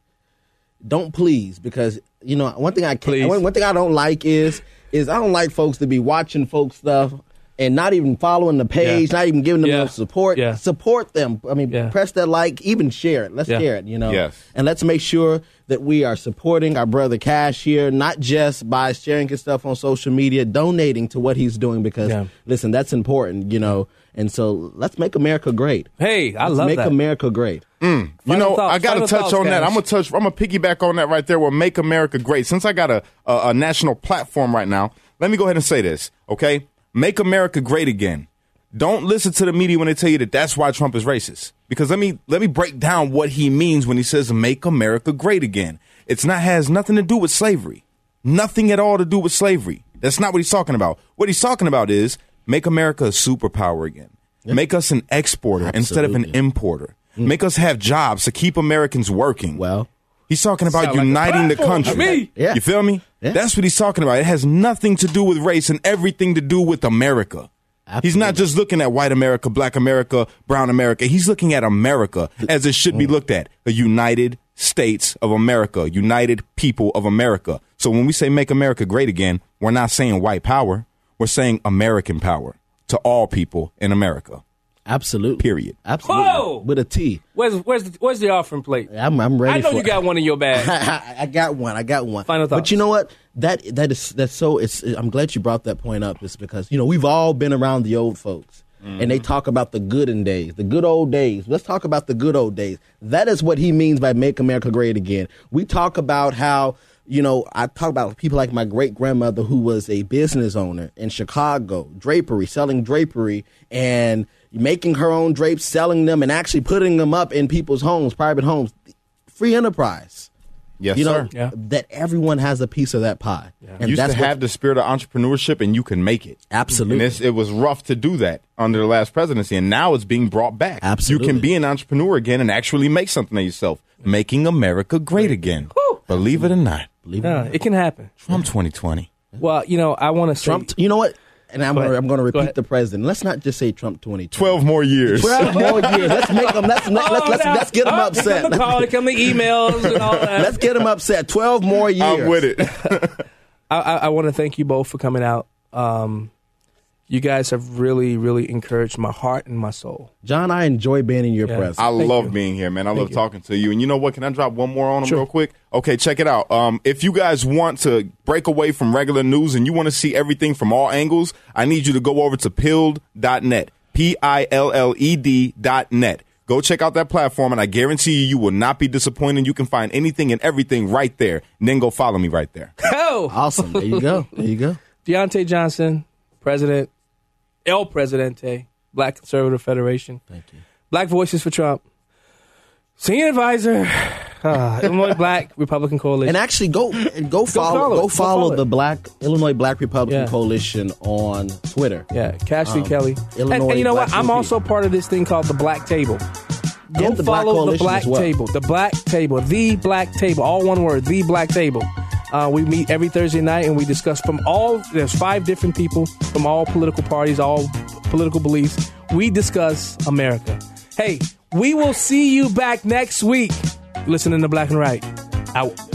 Don't please, because you know one thing I can't, one, one thing I don't like is is I don't like folks to be watching folks stuff and not even following the page, yeah. not even giving them yeah. support. Yeah. Support them. I mean, yeah. press that like, even share it. Let's yeah. share it. You know, yes. and let's make sure that we are supporting our brother Cashe here, not just by sharing his stuff on social media, donating to what he's doing because yeah. listen, that's important. You know, and so let's make America great. Hey, I let's love make that. Make America great. Mm. You know, thoughts, I got to touch thoughts, on guys. that. I'm gonna touch. I'm gonna piggyback on that right there. We'll make America great. Since I got a, a a national platform right now, let me go ahead and say this. Okay, make America great again. Don't listen to the media when they tell you that that's why Trump is racist. Because let me let me break down what he means when he says "make America great again." It's not has nothing to do with slavery. Nothing at all to do with slavery. That's not what he's talking about. What he's talking about is make America a superpower again. Yep. Make us an exporter Absolutely. instead of an importer. Make us have jobs to keep Americans working. Well, he's talking about uniting like the country. I mean, yeah. You feel me? Yeah. That's what he's talking about. It has nothing to do with race and everything to do with America. Absolutely. He's not just looking at white America, black America, brown America. He's looking at America as it should be looked at. The United States of America, United People of America. So when we say make America great again, we're not saying white power. We're saying American power to all people in America. Absolutely. Period. Absolutely. Whoa! With a T. Where's where's the, where's the offering plate? I'm I'm ready. I know for you it. got one in your bag. I, I, I got one. I got one. Final thoughts. But you know what? That that is that's so. It's I'm glad you brought that point up. It's because you know we've all been around the old folks, mm. and they talk about the good in days, the good old days. Let's talk about the good old days. That is what he means by "Make America Great Again." We talk about how. You know, I talk about people like my great-grandmother who was a business owner in Chicago, drapery, selling drapery and making her own drapes, selling them and actually putting them up in people's homes, private homes. Free enterprise. Yes, you know, sir. Yeah. That everyone has a piece of that pie. Yeah. And you used to have the spirit of entrepreneurship and you can make it. Absolutely. And it was rough to do that under the last presidency, and now it's being brought back. Absolutely. You can be an entrepreneur again and actually make something of yourself, making America great again. Woo! Believe it or not. No, it can happen. Trump twenty twenty. Well, you know, I want to say... Trump, you know what? And I'm going I'm to repeat the president. Let's not just say Trump twenty twenty. Twelve more years. Twelve more years. Let's make them... Let's, oh, let's, let's, let's get them oh, upset. Come the call, come the emails and all that. Let's get them upset. Twelve more years. I'm with it. I, I, I want to thank you both for coming out. Um, you guys have really, really encouraged my heart and my soul. John, I enjoy being in your yeah. presence. I thank love you. being here, man. I thank love you. talking to you. And you know what? Can I drop one more on them sure. real quick? Okay, check it out. Um, if you guys want to break away from regular news and you want to see everything from all angles, I need you to go over to pilled dot net, P I L L E D dot net. Go check out that platform, and I guarantee you, you will not be disappointed. You can find anything and everything right there. And then go follow me right there. Oh! Awesome. There you go. There you go. Deontay Johnson, President El Presidente, Black Conservative Federation. Thank you. Black Voices for Trump. Senior advisor, uh, Illinois Black Republican Coalition. And actually, go and go, go follow, follow go follow, follow the Black Illinois Black Republican yeah. Coalition on Twitter. Yeah, Cashe Lee um, Kelly. Illinois and, and you know Black what? T V. I'm also part of this thing called The Black Table. Go the follow Black the Black well. Table. The Black Table. The Black Table. All one word. The Black Table. Uh, we meet every Thursday night and we discuss from all, there's five different people from all political parties, all political beliefs. We discuss America. Hey, we will see you back next week. Listening to Black and Right. Out.